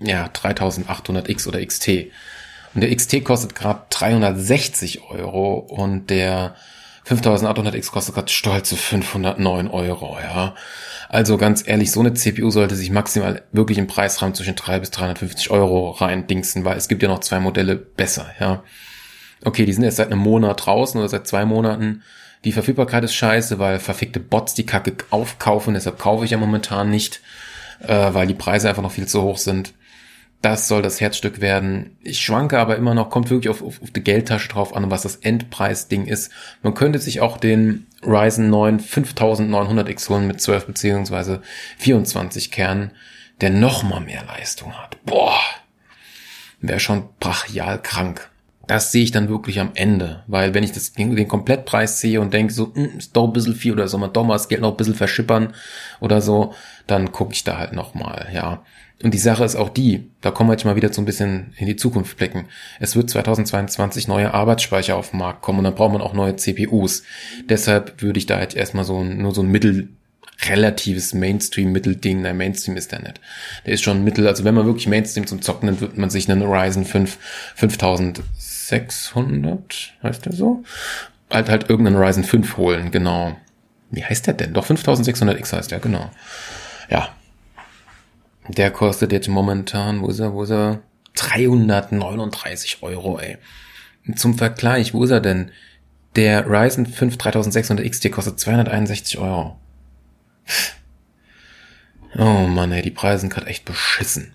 ja, dreitausendachthundert X oder X T. Und der X T kostet gerade dreihundertsechzig Euro und der fünftausendachthundert X kostet gerade stolze fünfhundertneun Euro, ja. Also ganz ehrlich, so eine C P U sollte sich maximal wirklich im Preisrahmen zwischen drei bis dreihundertfünfzig Euro reindingsen, weil es gibt ja noch zwei Modelle besser, ja. Okay, die sind erst seit einem Monat draußen oder seit zwei Monaten. Die Verfügbarkeit ist scheiße, weil verfickte Bots die Kacke aufkaufen. Deshalb kaufe ich ja momentan nicht, äh, weil die Preise einfach noch viel zu hoch sind. Das soll das Herzstück werden. Ich schwanke aber immer noch, kommt wirklich auf, auf, auf die Geldtasche drauf an, was das Endpreisding ist. Man könnte sich auch den Ryzen neun fünftausendneunhundert X holen mit zwölf bzw. vierundzwanzig Kernen, der noch mal mehr Leistung hat. Boah, wäre schon brachial krank. Das sehe ich dann wirklich am Ende, weil wenn ich das, den Komplettpreis sehe und denke so, mh, ist doch ein bisschen viel oder soll man doch mal das Geld noch ein bisschen verschippern oder so, dann gucke ich da halt nochmal, ja. Und die Sache ist auch die, da kommen wir jetzt mal wieder so ein bisschen in die Zukunft blicken. Es wird zweitausendzweiundzwanzig neue Arbeitsspeicher auf den Markt kommen und dann braucht man auch neue C P Us. Deshalb würde ich da jetzt erstmal so ein, nur so ein mittel, relatives Mainstream-Mittelding, nein, Mainstream ist der nicht. Der ist schon mittel, also wenn man wirklich Mainstream zum Zocken nimmt, wird man sich einen Ryzen fünf fünftausendsechshundert, heißt der so? Halt halt irgendeinen Ryzen fünf holen, genau. Wie heißt der denn? Doch, fünftausendsechshundert X heißt der, genau. Ja. Der kostet jetzt momentan, wo ist er, wo ist er? dreihundertneununddreißig Euro, ey. Zum Vergleich, wo ist er denn? Der Ryzen fünf dreitausendsechshundert X T kostet zweihunderteinundsechzig Euro. Oh Mann, ey, die Preise sind gerade echt beschissen.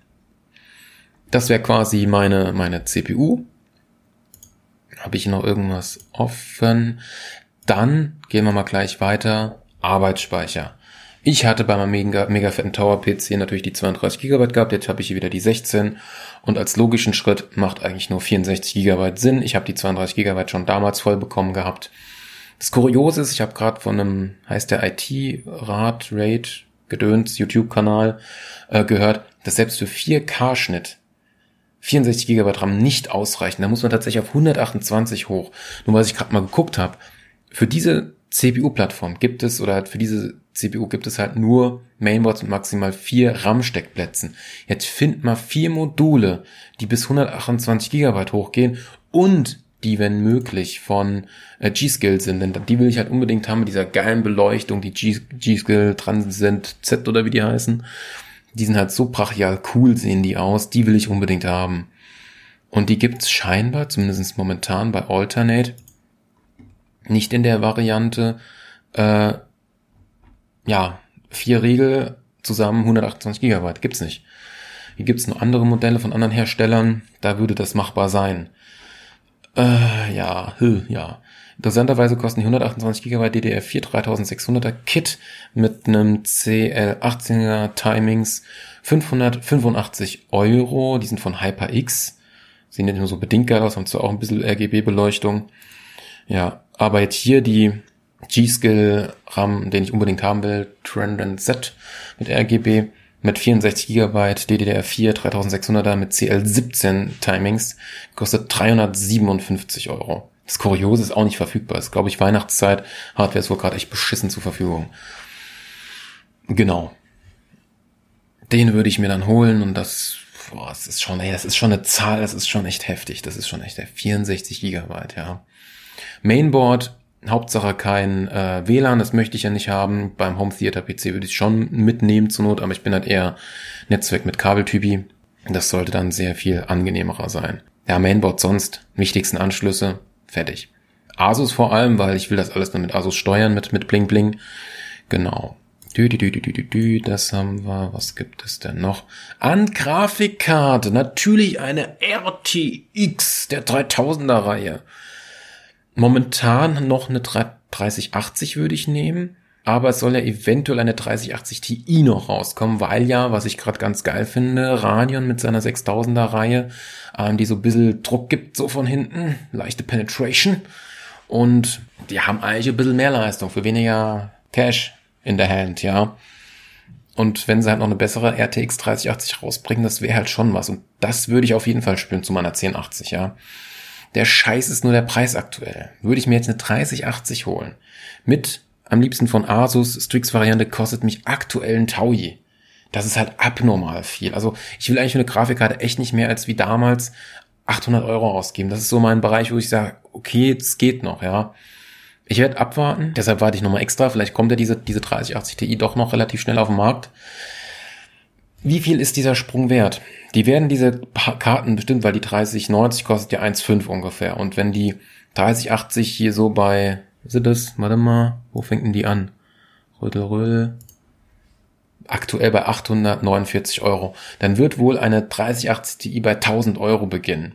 Das wäre quasi meine meine C P U. Habe ich noch irgendwas offen? Dann gehen wir mal gleich weiter. Arbeitsspeicher. Ich hatte bei meinem mega, mega fetten Tower-P C natürlich die zweiunddreißig Gigabyte gehabt, jetzt habe ich hier wieder die sechzehn und als logischen Schritt macht eigentlich nur vierundsechzig Gigabyte Sinn. Ich habe die zweiunddreißig Gigabyte schon damals voll bekommen gehabt. Das Kuriose ist, ich habe gerade von einem, heißt der I T-Rat, Raid, Gedöns, YouTube-Kanal äh, gehört, dass selbst für vier K-Schnitt vierundsechzig Gigabyte RAM nicht ausreichen. Da muss man tatsächlich auf hundertachtundzwanzig hoch. Nur was ich gerade mal geguckt habe, für diese C P U-Plattform gibt es, oder für diese C P U gibt es halt nur Mainboards mit maximal vier RAM-Steckplätzen. Jetzt find mal vier Module, die bis hundertachtundzwanzig Gigabyte hochgehen und die, wenn möglich, von äh, G-Skill sind. Denn die will ich halt unbedingt haben mit dieser geilen Beleuchtung, die G- G-Skill, Transcend Z oder wie die heißen. Die sind halt so brachial cool, sehen die aus. Die will ich unbedingt haben. Und die gibt's scheinbar, zumindest momentan bei Alternate, nicht in der Variante, äh, ja, vier Riegel zusammen hundertachtundzwanzig Gigabyte. Gibt's nicht. Hier gibt's noch andere Modelle von anderen Herstellern. Da würde das machbar sein. Äh, ja, ja. Interessanterweise kosten die hundertachtundzwanzig Gigabyte D D R vier dreitausendsechshunderter Kit mit einem C L achtzehner Timings fünfhundertfünfundachtzig Euro. Die sind von HyperX. Sehen ja nicht nur so bedingt geil aus, haben zwar auch ein bisschen R G B-Beleuchtung. Ja, aber jetzt hier die G-Skill RAM, den ich unbedingt haben will, Trend Z mit R G B, mit vierundsechzig Gigabyte D D R vier dreitausendsechshunderter mit C L siebzehn Timings, kostet dreihundertsiebenundfünfzig Euro. Das Kuriose ist auch nicht verfügbar. Ist, glaube ich, Weihnachtszeit. Hardware ist wohl gerade echt beschissen zur Verfügung. Genau. Den würde ich mir dann holen und das, boah, das ist schon, ey, das ist schon eine Zahl, das ist schon echt heftig. Das ist schon echt, ey, vierundsechzig Gigabyte, ja. Mainboard, Hauptsache kein äh, W LAN, das möchte ich ja nicht haben. Beim Home Theater P C würde ich schon mitnehmen zur Not, aber ich bin halt eher Netzwerk mit Kabeltypi. Das sollte dann sehr viel angenehmerer sein. Ja, Mainboard sonst, wichtigsten Anschlüsse, fertig. Asus vor allem, weil ich will das alles dann mit Asus steuern, mit mit Bling Bling. Genau. Dü, dü, dü, dü, dü, dü, das haben wir. Was gibt es denn noch? An Grafikkarte, natürlich eine R T X der dreitausender Reihe. Momentan noch eine dreißig achtzig würde ich nehmen, aber es soll ja eventuell eine dreißig achtzig Ti noch rauskommen, weil ja, was ich gerade ganz geil finde, Radeon mit seiner sechstausender Reihe, ähm, die so ein bisschen Druck gibt, so von hinten, leichte Penetration, und die haben eigentlich ein bisschen mehr Leistung für weniger Cash in der Hand, ja. Und wenn sie halt noch eine bessere R T X dreißig achtzig rausbringen, das wäre halt schon was, und das würde ich auf jeden Fall spielen zu meiner zehn achtzig, ja. Der Scheiß ist nur der Preis aktuell. Würde ich mir jetzt eine dreißig achtzig holen, mit am liebsten von Asus, Strix-Variante, kostet mich aktuell ein Taui. Das ist halt abnormal viel. Also ich will eigentlich für eine Grafikkarte echt nicht mehr als wie damals achthundert Euro ausgeben. Das ist so mein Bereich, wo ich sage, okay, es geht noch, ja. Ich werde abwarten, deshalb warte ich nochmal extra. Vielleicht kommt ja diese, diese dreißig achtzig Ti doch noch relativ schnell auf den Markt. Wie viel ist dieser Sprung wert? Die werden diese Karten bestimmt, weil die dreißig neunzig kostet ja eins Komma fünf ungefähr. Und wenn die dreißig achtzig hier so bei, was ist das? Warte mal, wo fängt denn die an? Rödel, rödel. Aktuell bei achthundertneunundvierzig Euro. Dann wird wohl eine dreißig achtzig Ti bei tausend Euro beginnen.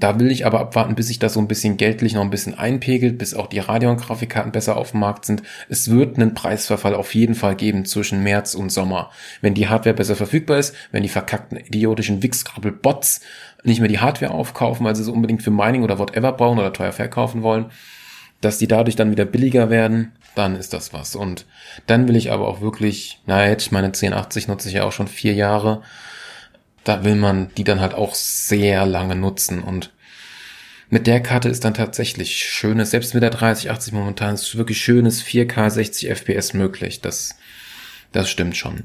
Da will ich aber abwarten, bis sich das so ein bisschen geldlich noch ein bisschen einpegelt, bis auch die Radeon-Grafikkarten besser auf dem Markt sind. Es wird einen Preisverfall auf jeden Fall geben zwischen März und Sommer. Wenn die Hardware besser verfügbar ist, wenn die verkackten idiotischen Wix-Krabbel-Bots nicht mehr die Hardware aufkaufen, weil sie so unbedingt für Mining oder whatever brauchen oder teuer verkaufen wollen, dass die dadurch dann wieder billiger werden, dann ist das was. Und dann will ich aber auch wirklich, na jetzt, meine zehn achtzig nutze ich ja auch schon vier Jahre, da will man die dann halt auch sehr lange nutzen, und mit der Karte ist dann tatsächlich schönes, selbst mit der dreißig achtzig momentan ist wirklich schönes vier K sechzig F P S möglich, das das stimmt schon.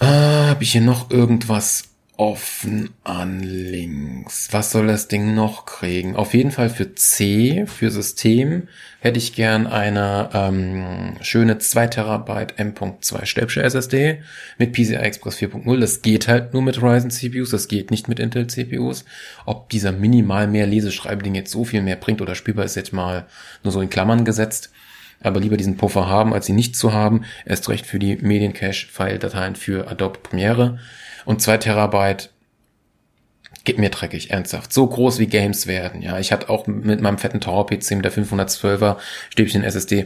Äh, habe ich hier noch irgendwas offen an Links? Was soll das Ding noch kriegen? Auf jeden Fall für C, für System, hätte ich gern eine ähm, schöne zwei Terabyte M Punkt zwei Stäbsche S S D mit P C I Express vier Punkt null. Das geht halt nur mit Ryzen C P Us, das geht nicht mit Intel C P Us. Ob dieser minimal mehr Leseschreibding jetzt so viel mehr bringt oder spielbar ist, jetzt mal nur so in Klammern gesetzt. Aber lieber diesen Puffer haben, als ihn nicht zu haben. Erst recht für die Medien-Cache-File-Dateien für Adobe Premiere. Und zwei Terabyte geht mir dreckig, ernsthaft. So groß wie Games werden, ja. Ich hatte auch mit meinem fetten Tower-P C mit der fünfhundertzwölfer Stäbchen S S D,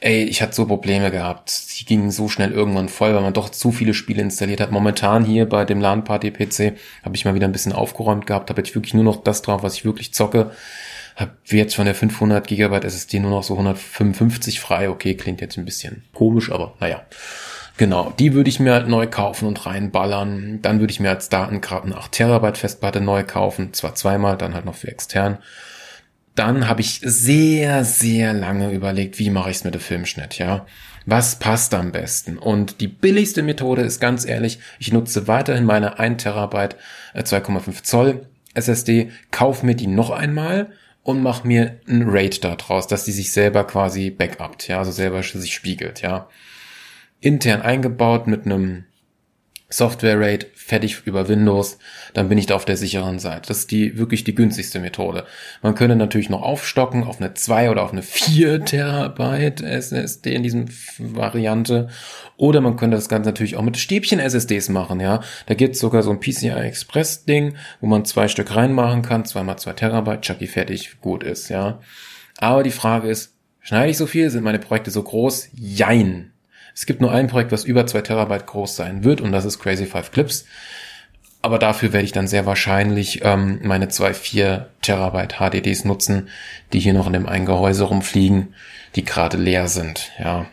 ey, ich hatte so Probleme gehabt. Die gingen so schnell irgendwann voll, weil man doch zu viele Spiele installiert hat. Momentan hier bei dem LAN-Party-P C habe ich mal wieder ein bisschen aufgeräumt gehabt. Habe ich wirklich nur noch das drauf, was ich wirklich zocke. Habe jetzt von der fünfhundert Gigabyte S S D nur noch so hundertfünfundfünfzig frei. Okay, klingt jetzt ein bisschen komisch, aber naja. Genau, die würde ich mir halt neu kaufen und reinballern. Dann würde ich mir als Datenkarten acht Terabyte Festplatte neu kaufen. Zwar zweimal, dann halt noch für extern. Dann habe ich sehr, sehr lange überlegt, wie mache ich es mit dem Filmschnitt, ja. Was passt am besten? Und die billigste Methode ist ganz ehrlich, ich nutze weiterhin meine ein Terabyte äh, zwei Komma fünf Zoll S S D, kaufe mir die noch einmal und mache mir ein RAID da draus, dass die sich selber quasi backupt, ja, also selber sich spiegelt, ja. Intern eingebaut mit einem Software-Rate, fertig über Windows, dann bin ich da auf der sicheren Seite. Das ist die wirklich die günstigste Methode. Man könnte natürlich noch aufstocken auf eine zwei oder auf eine vier Terabyte S S D in diesem Variante. Oder man könnte das Ganze natürlich auch mit Stäbchen-S S Ds machen, ja. Da gibt's sogar so ein P C I-Express-Ding, wo man zwei Stück reinmachen kann, zweimal zwei Terabyte, Chucky fertig, gut ist, ja. Aber die Frage ist, schneide ich so viel? Sind meine Projekte so groß? Jein. Es gibt nur ein Projekt, was über zwei Terabyte groß sein wird, und das ist Crazy Five Clips. Aber dafür werde ich dann sehr wahrscheinlich ähm, meine zwei vier Terabyte H D Ds nutzen, die hier noch in dem einen Gehäuse rumfliegen, die gerade leer sind. Ja,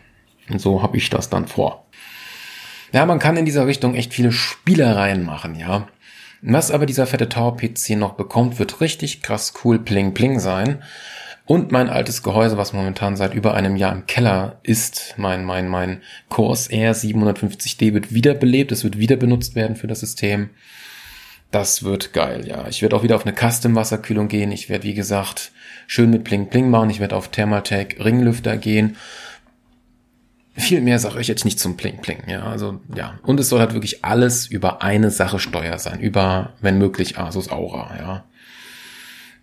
und so habe ich das dann vor. Ja, man kann in dieser Richtung echt viele Spielereien machen, ja. Was aber dieser fette Tower-P C noch bekommt, wird richtig krass cool Pling Pling sein. Und mein altes Gehäuse, was momentan seit über einem Jahr im Keller ist, mein mein mein Corsair siebenhundertfünfzig D wird wiederbelebt, es wird wieder benutzt werden für das System. Das wird geil, ja. Ich werde auch wieder auf eine Custom-Wasserkühlung gehen. Ich werde, wie gesagt, schön mit Bling Bling machen. Ich werde auf Thermaltake Ringlüfter gehen. Viel mehr sage ich jetzt nicht zum Bling Bling, ja. Also, ja. Und es soll halt wirklich alles über eine Sache steuer sein. Über, wenn möglich, Asus Aura, ja.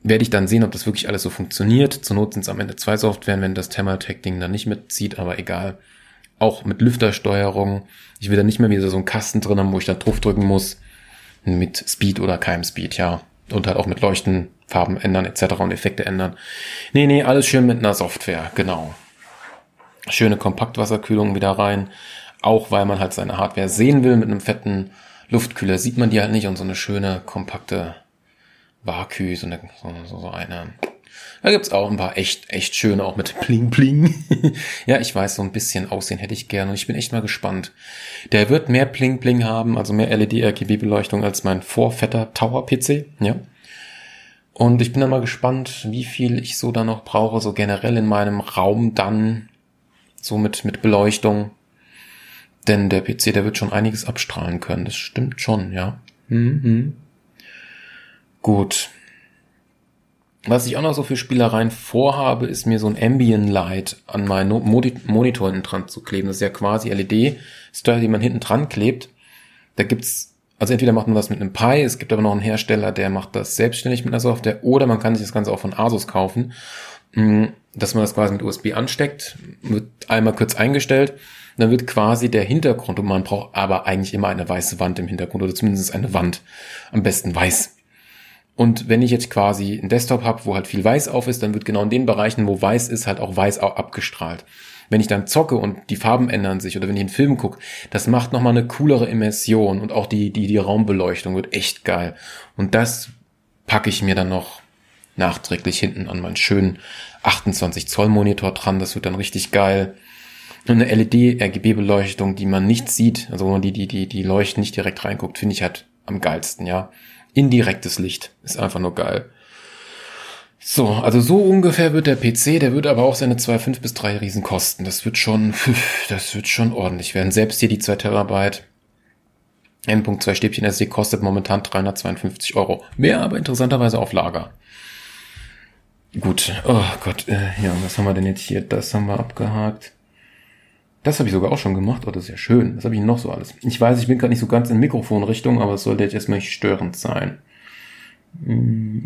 Werde ich dann sehen, ob das wirklich alles so funktioniert. Zur Not sind es am Ende zwei Softwaren, wenn das Thermaltake-Ding dann nicht mitzieht, aber egal. Auch mit Lüftersteuerung. Ich will da nicht mehr wieder so einen Kasten drin haben, wo ich dann drauf drücken muss. Mit Speed oder keinem Speed, ja. Und halt auch mit Leuchten, Farben ändern et cetera und Effekte ändern. Nee, nee, alles schön mit einer Software, genau. Schöne Kompaktwasserkühlung wieder rein. Auch weil man halt seine Hardware sehen will. Mit einem fetten Luftkühler sieht man die halt nicht. Und so eine schöne, kompakte Vakü, so eine, so, so eine. Da gibt's auch ein paar echt, echt schöne, auch mit Pling Pling. Ja, ich weiß, so ein bisschen Aussehen hätte ich gerne und ich bin echt mal gespannt. Der wird mehr Pling Pling haben, also mehr L E D R G B-Beleuchtung als mein vorfetter Tower-P C, ja. Und ich bin dann mal gespannt, wie viel ich so da noch brauche, so generell in meinem Raum dann, so mit, mit Beleuchtung. Denn der P C, der wird schon einiges abstrahlen können, das stimmt schon, ja. Mhm. Gut. Was ich auch noch so für Spielereien vorhabe, ist mir so ein Ambient Light an meinen Modi- Monitor hinten dran zu kleben. Das ist ja quasi L E D-Style, die man hinten dran klebt. Da gibt's, also entweder macht man das mit einem Pi, es gibt aber noch einen Hersteller, der macht das selbstständig mit einer Software, oder man kann sich das Ganze auch von Asus kaufen, dass man das quasi mit U S B ansteckt, wird einmal kurz eingestellt, dann wird quasi der Hintergrund, und man braucht aber eigentlich immer eine weiße Wand im Hintergrund, oder zumindest eine Wand, am besten weiß. Und wenn ich jetzt quasi einen Desktop habe, wo halt viel weiß auf ist, dann wird genau in den Bereichen, wo weiß ist, halt auch weiß auch abgestrahlt. Wenn ich dann zocke und die Farben ändern sich oder wenn ich einen Film gucke, das macht nochmal eine coolere Immersion und auch die die die Raumbeleuchtung wird echt geil. Und das packe ich mir dann noch nachträglich hinten an meinen schönen achtundzwanzig Zoll Monitor dran. Das wird dann richtig geil. Und eine L E D R G B-Beleuchtung, die man nicht sieht, also die die die die Leuchten nicht direkt reinguckt, finde ich halt am geilsten, ja. Indirektes Licht. Ist einfach nur geil. So, also so ungefähr wird der P C, der wird aber auch seine zwei Komma fünf bis drei Riesen kosten. Das wird schon, das wird schon ordentlich werden. Selbst hier die zwei Terabyte M Punkt zwei Stäbchen S S D kostet momentan dreihundertzweiundfünfzig Euro. Mehr aber interessanterweise auf Lager. Gut, oh Gott, äh, ja, was haben wir denn jetzt hier? Das haben wir abgehakt. Das habe ich sogar auch schon gemacht. Oh, das ist ja schön. Was habe ich noch so alles? Ich weiß, ich bin gerade nicht so ganz in Mikrofonrichtung, aber es sollte jetzt erstmal nicht störend sein.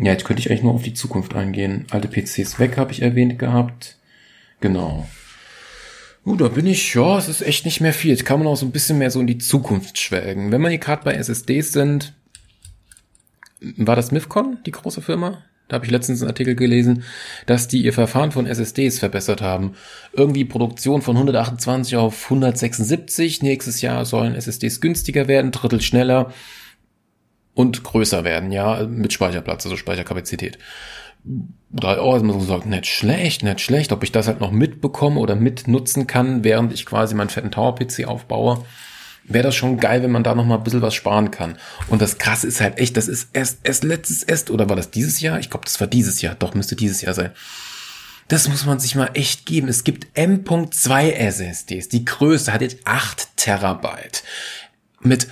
Ja, jetzt könnte ich eigentlich nur auf die Zukunft eingehen. Alte P Cs weg, habe ich erwähnt gehabt. Genau. Gut, da bin ich, ja, es ist echt nicht mehr viel. Jetzt kann man auch so ein bisschen mehr so in die Zukunft schwelgen. Wenn wir hier gerade bei S S Ds sind, war das Mifcon, die große Firma? Da habe ich letztens einen Artikel gelesen, dass die ihr Verfahren von S S Ds verbessert haben. Irgendwie Produktion von hundertachtundzwanzig auf hundertsechsundsiebzig. Nächstes Jahr sollen S S Ds günstiger werden, Drittel schneller und größer werden, ja, mit Speicherplatz, also Speicherkapazität. Da oh, ist man so gesagt, nicht schlecht, nicht schlecht. Ob ich das halt noch mitbekomme oder mitnutzen kann, während ich quasi meinen fetten Tower-P C aufbaue, wäre das schon geil, wenn man da noch mal ein bisschen was sparen kann. Und das Krasse ist halt echt, das ist erst, erst letztes, erst, oder war das dieses Jahr? Ich glaube, das war dieses Jahr. Doch, müsste dieses Jahr sein. Das muss man sich mal echt geben. Es gibt M Punkt zwei S S Ds. Die größte hat jetzt acht Terabyte. Mit,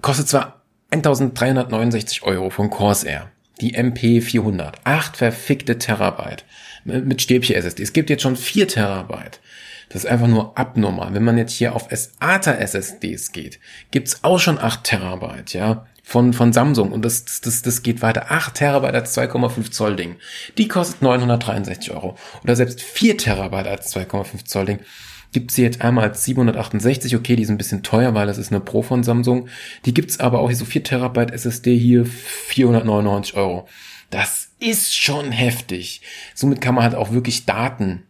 kostet zwar eintausenddreihundertneunundsechzig Euro von Corsair. Die M P vierhundert. acht verfickte Terabyte. Mit Stäbchen S S D. Es gibt jetzt schon vier Terabyte. Das ist einfach nur abnormal. Wenn man jetzt hier auf A T A S S D s geht, gibt's auch schon acht Terabyte, ja, von, von Samsung. Und das, das, das geht weiter. acht Terabyte als zwei Komma fünf Zoll Ding. Die kostet neunhundertdreiundsechzig Euro. Oder selbst vier Terabyte als zwei Komma fünf Zoll Ding. Gibt sie jetzt einmal als siebenhundertachtundsechzig, okay, die ist ein bisschen teuer, weil das ist eine Pro von Samsung. Die gibt's aber auch, so vier Terabyte S S D hier, vierhundertneunundneunzig Euro. Das ist schon heftig. Somit kann man halt auch wirklich Daten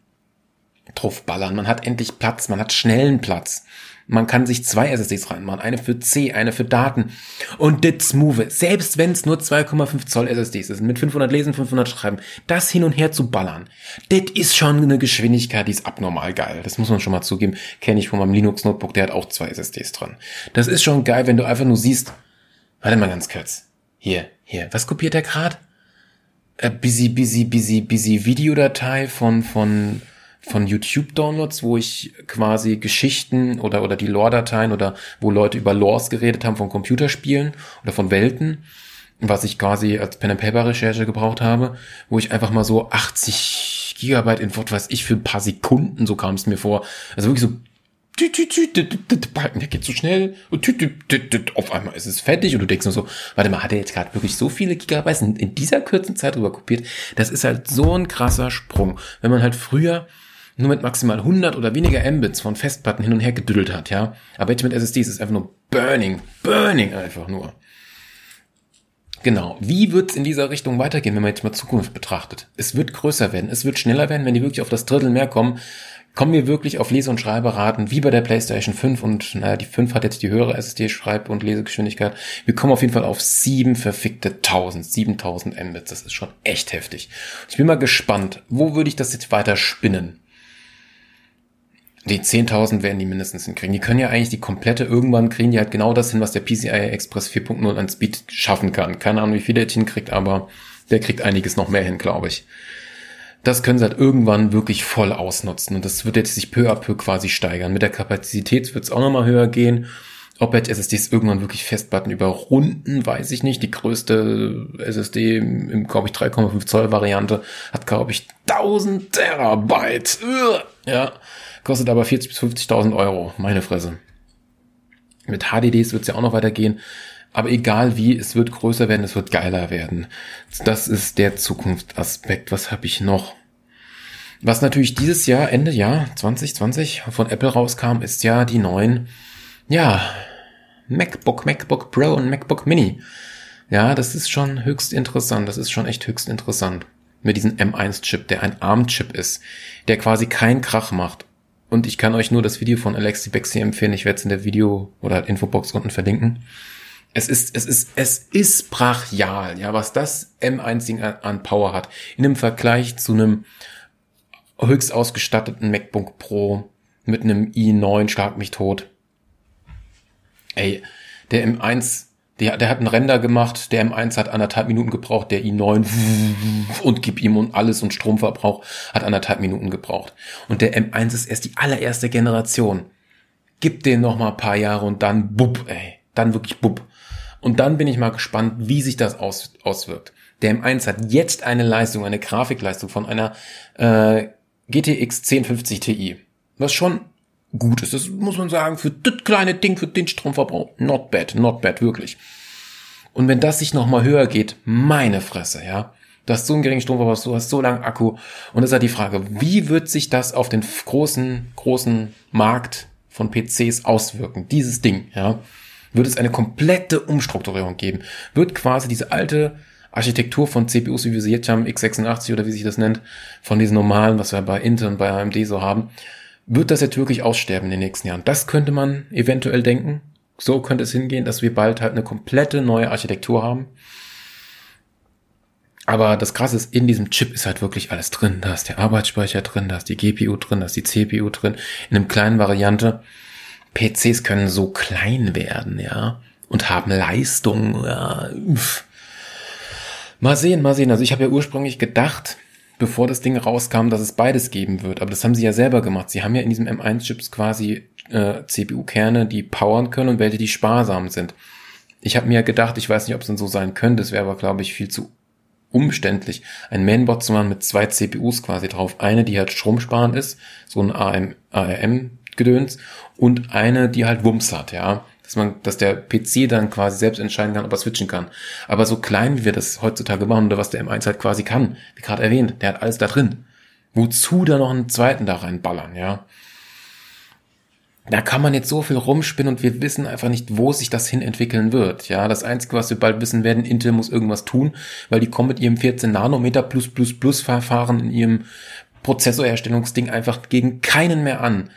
draufballern. Man hat endlich Platz, man hat schnellen Platz. Man kann sich zwei S S D s reinmachen, eine für C, eine für Daten. Und that's move. Selbst wenn es nur zwei Komma fünf Zoll S S D s ist, mit fünfhundert Lesen, fünfhundert Schreiben, das hin und her zu ballern, das ist schon eine Geschwindigkeit, die ist abnormal geil. Das muss man schon mal zugeben. Kenne ich von meinem Linux-Notebook, der hat auch zwei S S D s dran. Das ist schon geil, wenn du einfach nur siehst, warte mal ganz kurz, hier, hier, was kopiert der gerade? Äh, busy, busy, busy, busy Videodatei von, von... von YouTube-Downloads, wo ich quasi Geschichten oder oder die Lore-Dateien oder wo Leute über Lores geredet haben von Computerspielen oder von Welten, was ich quasi als Pen-and-Paper-Recherche gebraucht habe, wo ich einfach mal so achtzig Gigabyte in, was weiß ich, für ein paar Sekunden, so kam es mir vor, also wirklich so, der geht so schnell und auf einmal ist es fertig und du denkst nur so, warte mal, hat er jetzt gerade wirklich so viele Gigabyte in dieser kurzen Zeit rüber kopiert? Das ist halt so ein krasser Sprung. Wenn man halt früher nur mit maximal hundert oder weniger Mbits von Festplatten hin und her gedüdelt hat, ja. Aber jetzt mit S S D s ist es einfach nur burning, burning einfach nur. Genau. Wie wird's in dieser Richtung weitergehen, wenn man jetzt mal Zukunft betrachtet? Es wird größer werden, es wird schneller werden, wenn die wirklich auf das Drittel mehr kommen. Kommen wir wirklich auf Lese- und Schreiberaten, wie bei der PlayStation fünf, und naja, die fünf hat jetzt die höhere S S D-Schreib- und Lesegeschwindigkeit. Wir kommen auf jeden Fall auf sieben verfickte tausend, siebentausend Mbits. Das ist schon echt heftig. Ich bin mal gespannt, wo würde ich das jetzt weiter spinnen? Die zehntausend werden die mindestens hinkriegen. Die können ja eigentlich die komplette, irgendwann kriegen die halt genau das hin, was der P C I Express vier Punkt null an Speed schaffen kann. Keine Ahnung, wie viel der jetzt hinkriegt, aber der kriegt einiges noch mehr hin, glaube ich. Das können sie halt irgendwann wirklich voll ausnutzen. Und das wird jetzt sich peu à peu quasi steigern. Mit der Kapazität wird es auch nochmal höher gehen. Ob jetzt S S D s irgendwann wirklich Festplatten überrunden, weiß ich nicht. Die größte S S D im, glaube ich, drei Komma fünf Zoll Variante hat, glaube ich, tausend Terabyte. Ja. Kostet aber vierzigtausend bis fünfzigtausend Euro. Meine Fresse. Mit H D D s wird es ja auch noch weitergehen. Aber egal wie, es wird größer werden, es wird geiler werden. Das ist der Zukunftsaspekt. Was habe ich noch? Was natürlich dieses Jahr, Ende Jahr zwanzig zwanzig von Apple rauskam, ist ja die neuen, ja, MacBook, MacBook Pro und MacBook Mini. Ja, das ist schon höchst interessant. Das ist schon echt höchst interessant. Mit diesem M eins Chip, der ein ARM-Chip ist, der quasi keinen Krach macht. Und ich kann euch nur das Video von Alexi Bexi empfehlen. Ich werde es in der Video- oder Infobox unten verlinken. Es ist, es ist, es ist brachial, ja, was das M eins Ding an, an Power hat. In einem Vergleich zu einem höchst ausgestatteten MacBook Pro mit einem i neun, schlag mich tot. Ey, der M eins, der, der hat einen Render gemacht, der M eins hat anderthalb Minuten gebraucht, der i neun und gib ihm und alles und Stromverbrauch hat anderthalb Minuten gebraucht. Und der M eins ist erst die allererste Generation. Gib den noch mal ein paar Jahre und dann bub, ey, dann wirklich bub. Und dann bin ich mal gespannt, wie sich das aus, auswirkt. Der M eins hat jetzt eine Leistung, eine Grafikleistung von einer äh, G T X zehn fünfzig Ti. Was schon gut ist. Das muss man sagen, für das kleine Ding, für den Stromverbrauch, not bad, not bad, wirklich. Und wenn das sich nochmal höher geht, meine Fresse, ja. Du hast so einen geringen Stromverbrauch, du hast so langen Akku. Und das ist halt die Frage, wie wird sich das auf den großen, großen Markt von P C s auswirken? Dieses Ding, ja. Wird es eine komplette Umstrukturierung geben? Wird quasi diese alte Architektur von C P U s, wie wir sie jetzt haben, x sechsundachtzig oder wie sich das nennt, von diesen normalen, was wir bei Intel und bei A M D so haben, wird das jetzt wirklich aussterben in den nächsten Jahren? Das könnte man eventuell denken. So könnte es hingehen, dass wir bald halt eine komplette neue Architektur haben. Aber das Krasse ist, in diesem Chip ist halt wirklich alles drin. Da ist der Arbeitsspeicher drin, da ist die G P U drin, da ist die C P U drin, in einem kleinen Variante. P C s können so klein werden, ja, und haben Leistung, ja, uff. Mal sehen, mal sehen. Also ich habe ja ursprünglich gedacht, bevor das Ding rauskam, dass es beides geben wird, aber das haben sie ja selber gemacht. Sie haben ja in diesem M eins Chips quasi äh, C P U Kerne, die powern können und welche, die sparsam sind. Ich habe mir ja gedacht, ich weiß nicht, ob es denn so sein könnte, es wäre aber, glaube ich, viel zu umständlich, ein Mainboard zu machen mit zwei C P Us quasi drauf. Eine, die halt stromsparend ist, so ein A R M-Gedöns, und eine, die halt Wumms hat, ja. Dass man, dass der P C dann quasi selbst entscheiden kann, ob er switchen kann. Aber so klein, wie wir das heutzutage machen, oder was der M eins halt quasi kann, wie gerade erwähnt, der hat alles da drin. Wozu da noch einen zweiten da reinballern, ja? Da kann man jetzt so viel rumspinnen und wir wissen einfach nicht, wo sich das hin entwickeln wird. Ja, das Einzige, was wir bald wissen werden, Intel muss irgendwas tun, weil die kommen mit ihrem vierzehn Nanometer plus plus plus Verfahren in ihrem Prozessorherstellungsding einfach gegen keinen mehr an.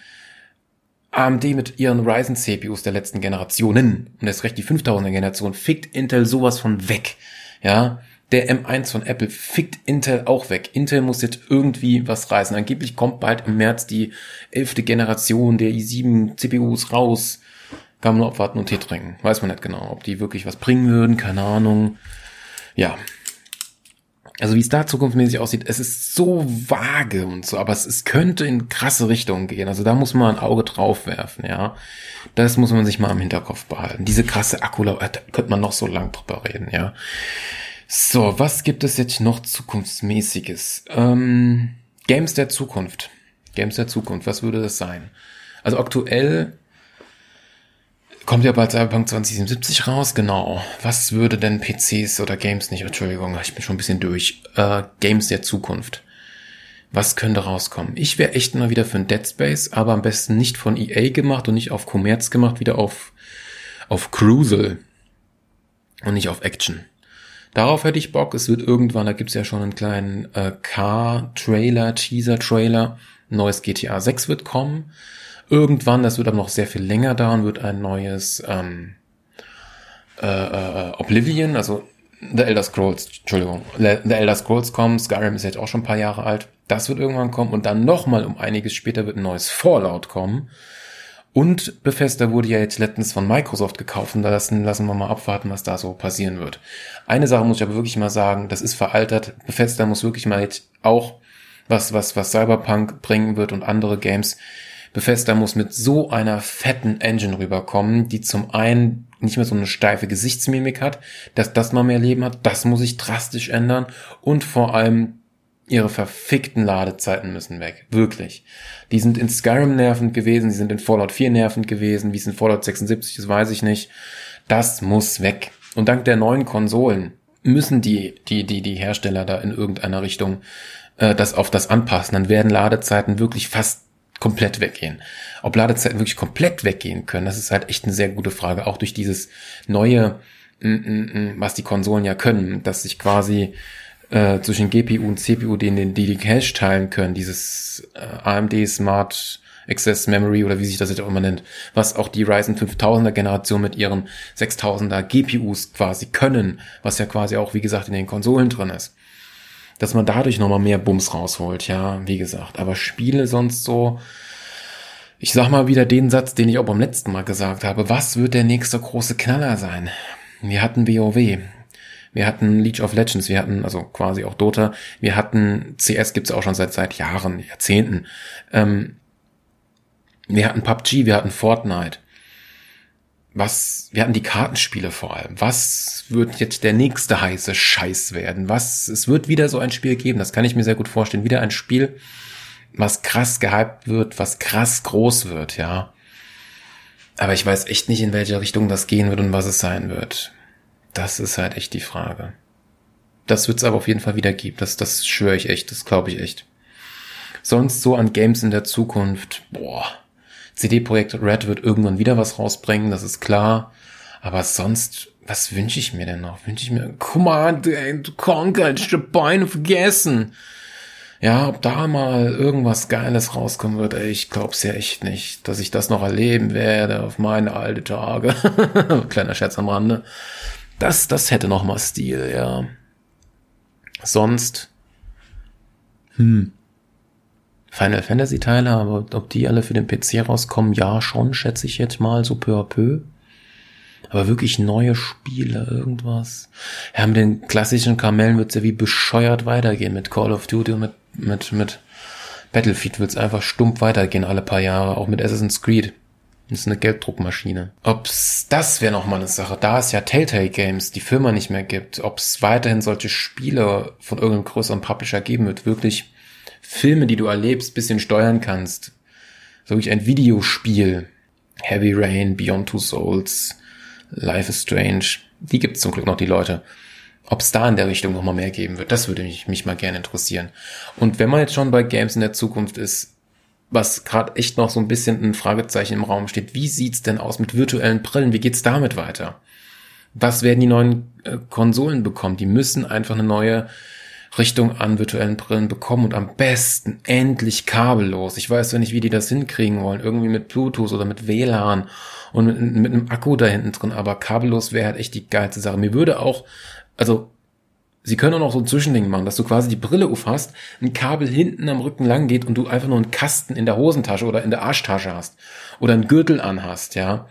A M D mit ihren Ryzen C P Us der letzten Generationen und erst recht die fünftausender Generation fickt Intel sowas von weg. Ja, der M eins von Apple fickt Intel auch weg. Intel muss jetzt irgendwie was reißen. Angeblich kommt bald im März die elfte Generation der i sieben C P Us raus. Kann man nur abwarten und Tee trinken. Weiß man nicht genau, ob die wirklich was bringen würden. Keine Ahnung. Ja. Also wie es da zukunftsmäßig aussieht, es ist so vage und so, aber es, es könnte in krasse Richtungen gehen. Also da muss man ein Auge drauf werfen, ja. Das muss man sich mal im Hinterkopf behalten. Diese krasse Akkulaufzeit, da könnte man noch so lang drüber reden, ja. So, was gibt es jetzt noch Zukunftsmäßiges? Ähm, Games der Zukunft. Games der Zukunft, was würde das sein? Also aktuell kommt ja bald Cyberpunk zwanzig siebenundsiebzig raus, genau. Was würde denn P Cs oder Games nicht, Entschuldigung, ich bin schon ein bisschen durch, äh, Games der Zukunft. Was könnte rauskommen? Ich wäre echt mal wieder für ein Dead Space, aber am besten nicht von E A gemacht und nicht auf Kommerz gemacht, wieder auf auf Cruisel und nicht auf Action. Darauf hätte ich Bock. Es wird irgendwann, da gibt's ja schon einen kleinen äh, Car-Trailer, Teaser-Trailer, neues G T A sechs wird kommen. Irgendwann, das wird aber noch sehr viel länger dauern, wird ein neues ähm, äh, äh, Oblivion, also The Elder Scrolls, Entschuldigung, The Elder Scrolls kommen. Skyrim ist jetzt auch schon ein paar Jahre alt. Das wird irgendwann kommen und dann nochmal um einiges später wird ein neues Fallout kommen. Und Bethesda wurde ja jetzt letztens von Microsoft gekauft und da lassen, lassen wir mal abwarten, was da so passieren wird. Eine Sache muss ich aber wirklich mal sagen, das ist veraltet. Bethesda muss wirklich mal jetzt auch was, was, was Cyberpunk bringen wird und andere Games. Bethesda muss mit so einer fetten Engine rüberkommen, die zum einen nicht mehr so eine steife Gesichtsmimik hat, dass das mal mehr Leben hat, das muss sich drastisch ändern und vor allem ihre verfickten Ladezeiten müssen weg. Wirklich. Die sind in Skyrim nervend gewesen, die sind in Fallout vier nervend gewesen, wie es in Fallout sechsundsiebzig ist, weiß ich nicht. Das muss weg. Und dank der neuen Konsolen müssen die die die die Hersteller da in irgendeiner Richtung äh, das auf das anpassen. Dann werden Ladezeiten wirklich fast komplett weggehen. Ob Ladezeiten wirklich komplett weggehen können, das ist halt echt eine sehr gute Frage. Auch durch dieses neue, was die Konsolen ja können, dass sich quasi Äh, zwischen G P U und C P U, den, den, die die Cache teilen können, dieses äh, A M D Smart Access Memory oder wie sich das jetzt auch immer nennt, was auch die Ryzen fünftausender Generation mit ihren sechstausender G P Us quasi können, was ja quasi auch, wie gesagt, in den Konsolen drin ist. Dass man dadurch nochmal mehr Bums rausholt, ja, wie gesagt. Aber Spiele sonst so, ich sag mal wieder den Satz, den ich auch beim letzten Mal gesagt habe, was wird der nächste große Knaller sein? Wir hatten WoW. Wir hatten League of Legends, wir hatten also quasi auch Dota, wir hatten C S, gibt's auch schon seit seit Jahren, Jahrzehnten. Ähm, wir hatten P U B G, wir hatten Fortnite. Was, wir hatten die Kartenspiele vor allem. Was wird jetzt der nächste heiße Scheiß werden? Was, es wird wieder so ein Spiel geben, das kann ich mir sehr gut vorstellen, wieder ein Spiel, was krass gehypt wird, was krass groß wird, ja. Aber ich weiß echt nicht, in welche Richtung das gehen wird und was es sein wird. Das ist halt echt die Frage. Das wird's aber auf jeden Fall wieder geben. Das, das schwöre ich echt. Das glaube ich echt. Sonst so an Games in der Zukunft. Boah. C D Projekt Red wird irgendwann wieder was rausbringen. Das ist klar. Aber sonst, was wünsche ich mir denn noch? Wünsche ich mir Command and Conquer. Ich hab Beine vergessen. Ja, ob da mal irgendwas Geiles rauskommen wird, ey, ich glaub's ja echt nicht, dass ich das noch erleben werde auf meine alte Tage. Kleiner Scherz am Rande. Das, das hätte noch mal Stil, ja. Sonst, hm, Final Fantasy Teile, aber ob die alle für den P C rauskommen, ja schon, schätze ich jetzt mal, so peu à peu. Aber wirklich neue Spiele, irgendwas. Ja, mit den klassischen Kamellen wird's ja wie bescheuert weitergehen, mit Call of Duty und mit, mit, mit Battlefield wird's einfach stumpf weitergehen alle paar Jahre, auch mit Assassin's Creed. Das ist eine Gelddruckmaschine. Ob's, das wäre nochmal eine Sache, da es ja Telltale Games, die Firma, nicht mehr gibt, ob's weiterhin solche Spiele von irgendeinem größeren Publisher geben wird, wirklich Filme, die du erlebst, bisschen steuern kannst. So wirklich ein Videospiel. Heavy Rain, Beyond Two Souls, Life is Strange. Die gibt's zum Glück noch, die Leute. Ob's da in der Richtung nochmal mehr geben wird, das würde mich, mich mal gerne interessieren. Und wenn man jetzt schon bei Games in der Zukunft ist, was gerade echt noch so ein bisschen ein Fragezeichen im Raum steht. Wie sieht's denn aus mit virtuellen Brillen? Wie geht's damit weiter? Was werden die neuen äh, Konsolen bekommen? Die müssen einfach eine neue Richtung an virtuellen Brillen bekommen und am besten endlich kabellos. Ich weiß ja nicht, wie die das hinkriegen wollen. Irgendwie mit Bluetooth oder mit W L A N und mit, mit einem Akku da hinten drin. Aber kabellos wäre halt echt die geilste Sache. Mir würde auch, also sie können auch noch so ein Zwischending machen, dass du quasi die Brille aufhast, ein Kabel hinten am Rücken lang geht und du einfach nur einen Kasten in der Hosentasche oder in der Arschtasche hast oder einen Gürtel anhast, ja.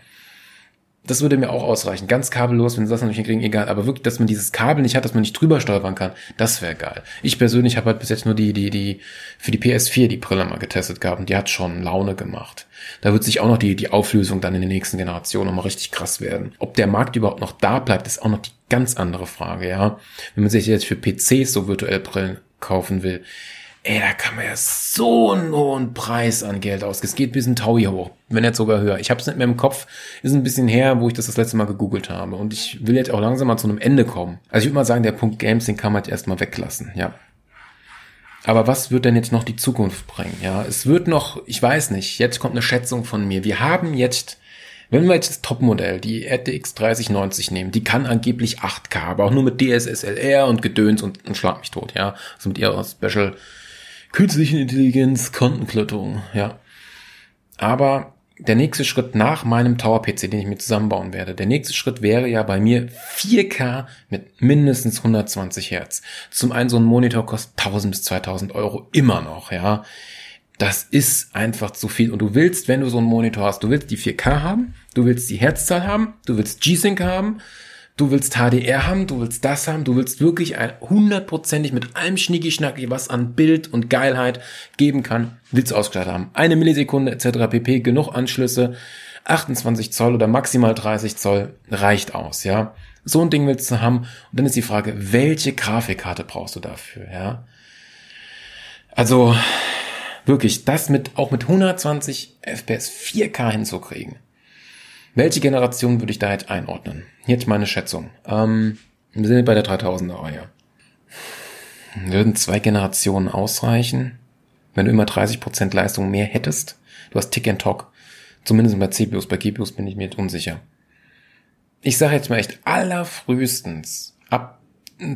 Das würde mir auch ausreichen. Ganz kabellos, wenn sie das noch nicht hinkriegen, egal. Aber wirklich, dass man dieses Kabel nicht hat, dass man nicht drüber stolpern kann, das wäre geil. Ich persönlich habe halt bis jetzt nur die, die, die, für die P S vier die Brille mal getestet gehabt und die hat schon Laune gemacht. Da wird sich auch noch die, die Auflösung dann in der nächsten Generation nochmal richtig krass werden. Ob der Markt überhaupt noch da bleibt, ist auch noch die ganz andere Frage, ja. Wenn man sich jetzt für P Cs so virtuelle Brillen kaufen will, ey, da kann man ja so einen hohen Preis an Geld ausgeben. Es geht ein bisschen Taui hoch, wenn jetzt sogar höher. Ich habe es nicht mehr im Kopf, ist ein bisschen her, wo ich das das letzte Mal gegoogelt habe. Und ich will jetzt auch langsam mal zu einem Ende kommen. Also ich würde mal sagen, der Punkt Games, den kann man jetzt erstmal weglassen, ja. Aber was wird denn jetzt noch die Zukunft bringen? Ja, es wird noch, ich weiß nicht, jetzt kommt eine Schätzung von mir. Wir haben jetzt, wenn wir jetzt das Topmodell, die R T X dreißig neunzig nehmen, die kann angeblich acht K, aber auch nur mit D S S L R und Gedöns und, und schlag mich tot, ja. Also mit ihrer Special künstlichen Intelligenz, Kontenklöttung, ja. Aber der nächste Schritt nach meinem Tower-P C, den ich mir zusammenbauen werde, der nächste Schritt wäre ja bei mir vier K mit mindestens hundertzwanzig Hertz. Zum einen, so ein Monitor kostet tausend bis zweitausend Euro immer noch, ja. Das ist einfach zu viel. Und du willst, wenn du so einen Monitor hast, du willst die vier K haben, du willst die Herzzahl haben, du willst G-Sync haben, du willst H D R haben, du willst das haben, du willst wirklich ein hundertprozentig mit allem Schnicki-Schnacki, was an Bild und Geilheit geben kann, willst du ausgestattet haben. Eine Millisekunde et cetera pp, genug Anschlüsse, achtundzwanzig Zoll oder maximal dreißig Zoll reicht aus, ja. So ein Ding willst du haben. Und dann ist die Frage, welche Grafikkarte brauchst du dafür, ja? Also wirklich, das mit auch mit hundertzwanzig F P S vier K hinzukriegen. Welche Generation würde ich da jetzt einordnen? Jetzt meine Schätzung. Ähm, wir sind bei der dreitausender-Reihe. Würden zwei Generationen ausreichen, wenn du immer dreißig Prozent Leistung mehr hättest? Du hast Tick and Talk. Zumindest bei C P Us, bei G P Us bin ich mir jetzt unsicher. Ich sage jetzt mal echt, allerfrühestens ab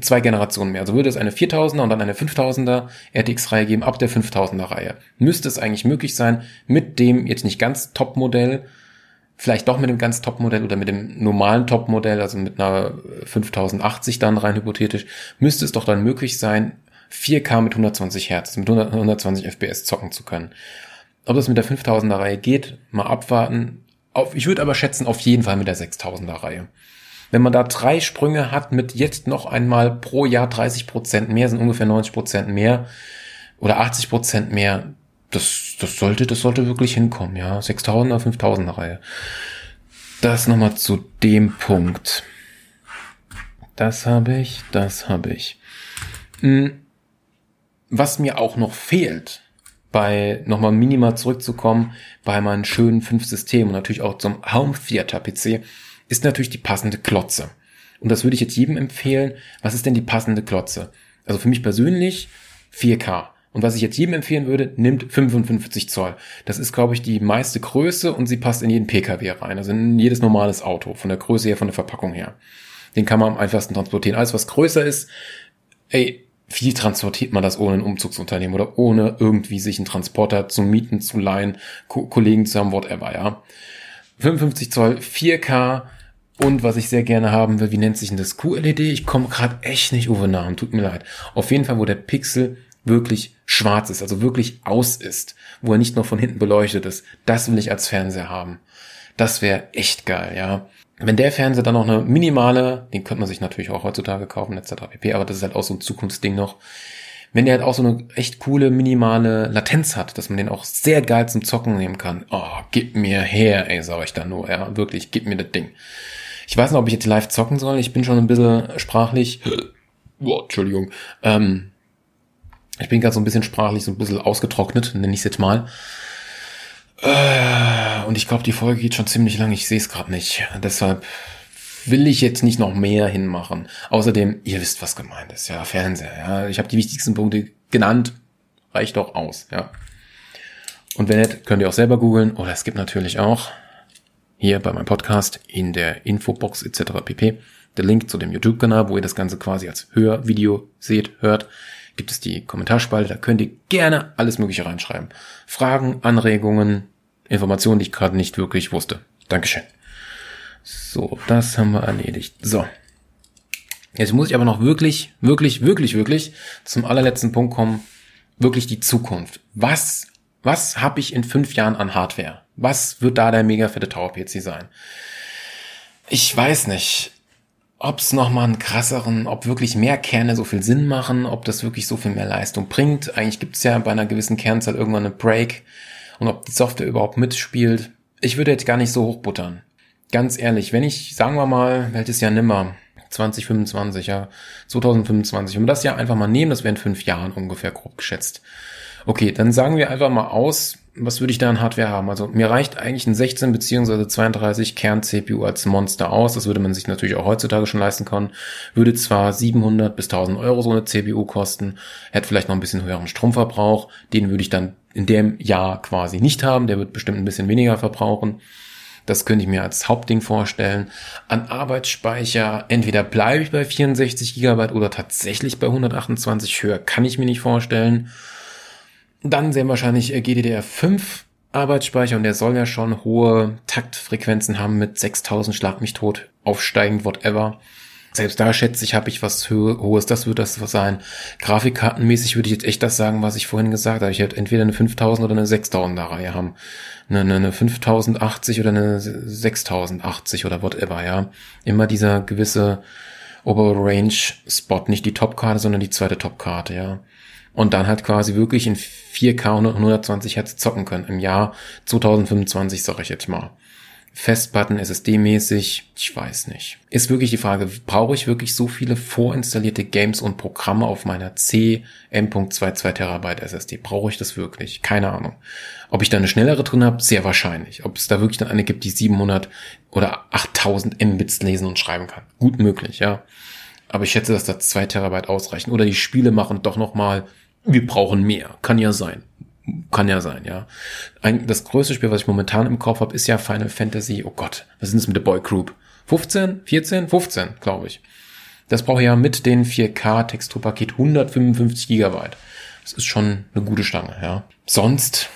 zwei Generationen mehr. Also würde es eine viertausender und dann eine fünftausender R T X-Reihe geben, ab der fünftausender-Reihe. Müsste es eigentlich möglich sein, mit dem jetzt nicht ganz Top-Modell, vielleicht doch mit dem ganz Top-Modell oder mit dem normalen Top-Modell, also mit einer fünftausendachtzig dann rein hypothetisch, müsste es doch dann möglich sein, vier K mit hundertzwanzig Hertz, mit hundertzwanzig F P S zocken zu können. Ob das mit der fünftausender-Reihe geht, mal abwarten. Auf, ich würde aber schätzen, auf jeden Fall mit der sechstausender-Reihe. Wenn man da drei Sprünge hat mit jetzt noch einmal pro Jahr dreißig Prozent mehr, sind ungefähr neunzig Prozent mehr oder achtzig Prozent mehr, Das, das sollte, das sollte wirklich hinkommen, ja. sechstausender, fünftausender Reihe. Das nochmal zu dem Punkt. Das habe ich, das habe ich. Was mir auch noch fehlt, bei, nochmal minimal zurückzukommen, bei meinen schönen fünf Systemen und natürlich auch zum Home Theater P C, ist natürlich die passende Klotze. Und das würde ich jetzt jedem empfehlen. Was ist denn die passende Klotze? Also für mich persönlich vier K. Und was ich jetzt jedem empfehlen würde, nimmt fünfundfünfzig Zoll. Das ist, glaube ich, die meiste Größe und sie passt in jeden P K W rein, also in jedes normales Auto, von der Größe her, von der Verpackung her. Den kann man am einfachsten transportieren. Alles, was größer ist, ey, wie transportiert man das ohne ein Umzugsunternehmen oder ohne irgendwie sich einen Transporter zu mieten, zu leihen, Ko- Kollegen zu haben, whatever, ja. fünfundfünfzig Zoll, vier K und was ich sehr gerne haben will, wie nennt sich denn das? Q L E D? Ich komme gerade echt nicht auf den Namen, tut mir leid. Auf jeden Fall, wo der Pixel wirklich schwarz ist, also wirklich aus ist, wo er nicht noch von hinten beleuchtet ist. Das will ich als Fernseher haben. Das wäre echt geil, ja. Wenn der Fernseher dann noch eine minimale, den könnte man sich natürlich auch heutzutage kaufen, et cetera pp., aber das ist halt auch so ein Zukunftsding noch, wenn der halt auch so eine echt coole minimale Latenz hat, dass man den auch sehr geil zum Zocken nehmen kann. Oh, gib mir her, ey, sag ich da nur, ja, wirklich, gib mir das Ding. Ich weiß nicht, ob ich jetzt live zocken soll, ich bin schon ein bisschen sprachlich, oh, Entschuldigung, ähm, ich bin gerade so ein bisschen sprachlich, so ein bisschen ausgetrocknet, nenne ich es jetzt mal. Und ich glaube, die Folge geht schon ziemlich lang, ich sehe es gerade nicht. Deshalb will ich jetzt nicht noch mehr hinmachen. Außerdem, ihr wisst, was gemeint ist. Ja, Fernseher. Ja, ich habe die wichtigsten Punkte genannt. Reicht doch aus. Ja. Und wenn nicht, könnt ihr auch selber googeln. Oder es gibt natürlich auch hier bei meinem Podcast in der Infobox et cetera pp. Der Link zu dem YouTube-Kanal, wo ihr das Ganze quasi als Hörvideo seht, hört. Gibt es die Kommentarspalte, da könnt ihr gerne alles Mögliche reinschreiben. Fragen, Anregungen, Informationen, die ich gerade nicht wirklich wusste. Dankeschön. So, das haben wir erledigt. So, jetzt muss ich aber noch wirklich, wirklich, wirklich, wirklich zum allerletzten Punkt kommen. Wirklich die Zukunft. Was, was habe ich in fünf Jahren an Hardware? Was wird da der mega fette Tower-P C sein? Ich weiß nicht. Ob es nochmal einen krasseren, ob wirklich mehr Kerne so viel Sinn machen, ob das wirklich so viel mehr Leistung bringt. Eigentlich gibt es ja bei einer gewissen Kernzahl irgendwann einen Break und ob die Software überhaupt mitspielt. Ich würde jetzt gar nicht so hochbuttern. Ganz ehrlich, wenn ich, sagen wir mal, welches Jahr nimmer, zwanzig fünfundzwanzig, ja, zwanzig fünfundzwanzig, wenn wir das Jahr einfach mal nehmen, das wären fünf Jahren ungefähr grob geschätzt. Okay, dann sagen wir einfach mal aus, was würde ich da an Hardware haben? Also mir reicht eigentlich ein sechzehn bzw. zweiunddreißig Kern-C P U als Monster aus. Das würde man sich natürlich auch heutzutage schon leisten können. Würde zwar siebenhundert bis tausend Euro so eine C P U kosten, hätte vielleicht noch ein bisschen höheren Stromverbrauch. Den würde ich dann in dem Jahr quasi nicht haben. Der wird bestimmt ein bisschen weniger verbrauchen. Das könnte ich mir als Hauptding vorstellen. An Arbeitsspeicher, entweder bleibe ich bei vierundsechzig Gigabyte oder tatsächlich bei hundertachtundzwanzig. Höher kann ich mir nicht vorstellen. Dann sehen wahrscheinlich G D D R fünf Arbeitsspeicher und der soll ja schon hohe Taktfrequenzen haben mit sechstausend, schlag mich tot, aufsteigend, whatever. Selbst da schätze ich, habe ich was Hohes, das wird das sein. Grafikkartenmäßig würde ich jetzt echt das sagen, was ich vorhin gesagt habe. Ich hätte entweder eine fünftausend oder eine sechstausender Reihe haben. Eine, eine, eine fünftausendachtzig oder eine sechstausendachtzig oder whatever, ja. Immer dieser gewisse Oberrange-Spot, nicht die Topkarte, sondern die zweite Topkarte, ja. Und dann halt quasi wirklich in vier K und hundertzwanzig Hertz zocken können im Jahr zwanzig fünfundzwanzig, sag ich jetzt mal. Festplatten, S S D-mäßig, ich weiß nicht. Ist wirklich die Frage, brauche ich wirklich so viele vorinstallierte Games und Programme auf meiner C M Punkt zweiundzwanzig Terabyte S S D? Brauche ich das wirklich? Keine Ahnung. Ob ich da eine schnellere drin habe? Sehr wahrscheinlich. Ob es da wirklich dann eine gibt, die siebenhundert oder achttausend Mbits lesen und schreiben kann? Gut möglich, ja. Aber ich schätze, dass da zwei Terabyte ausreichen. Oder die Spiele machen doch nochmal, wir brauchen mehr. Kann ja sein. Kann ja sein, ja. Ein, das größte Spiel, was ich momentan im Kopf habe, ist ja Final Fantasy. Oh Gott, was ist denn das mit der Boy Group? fünfzehn, vierzehn, fünfzehn, glaube ich. Das brauche ich ja mit den vier K-Texturpaket hundertfünfundfünfzig Gigabyte. Das ist schon eine gute Stange, ja. Sonst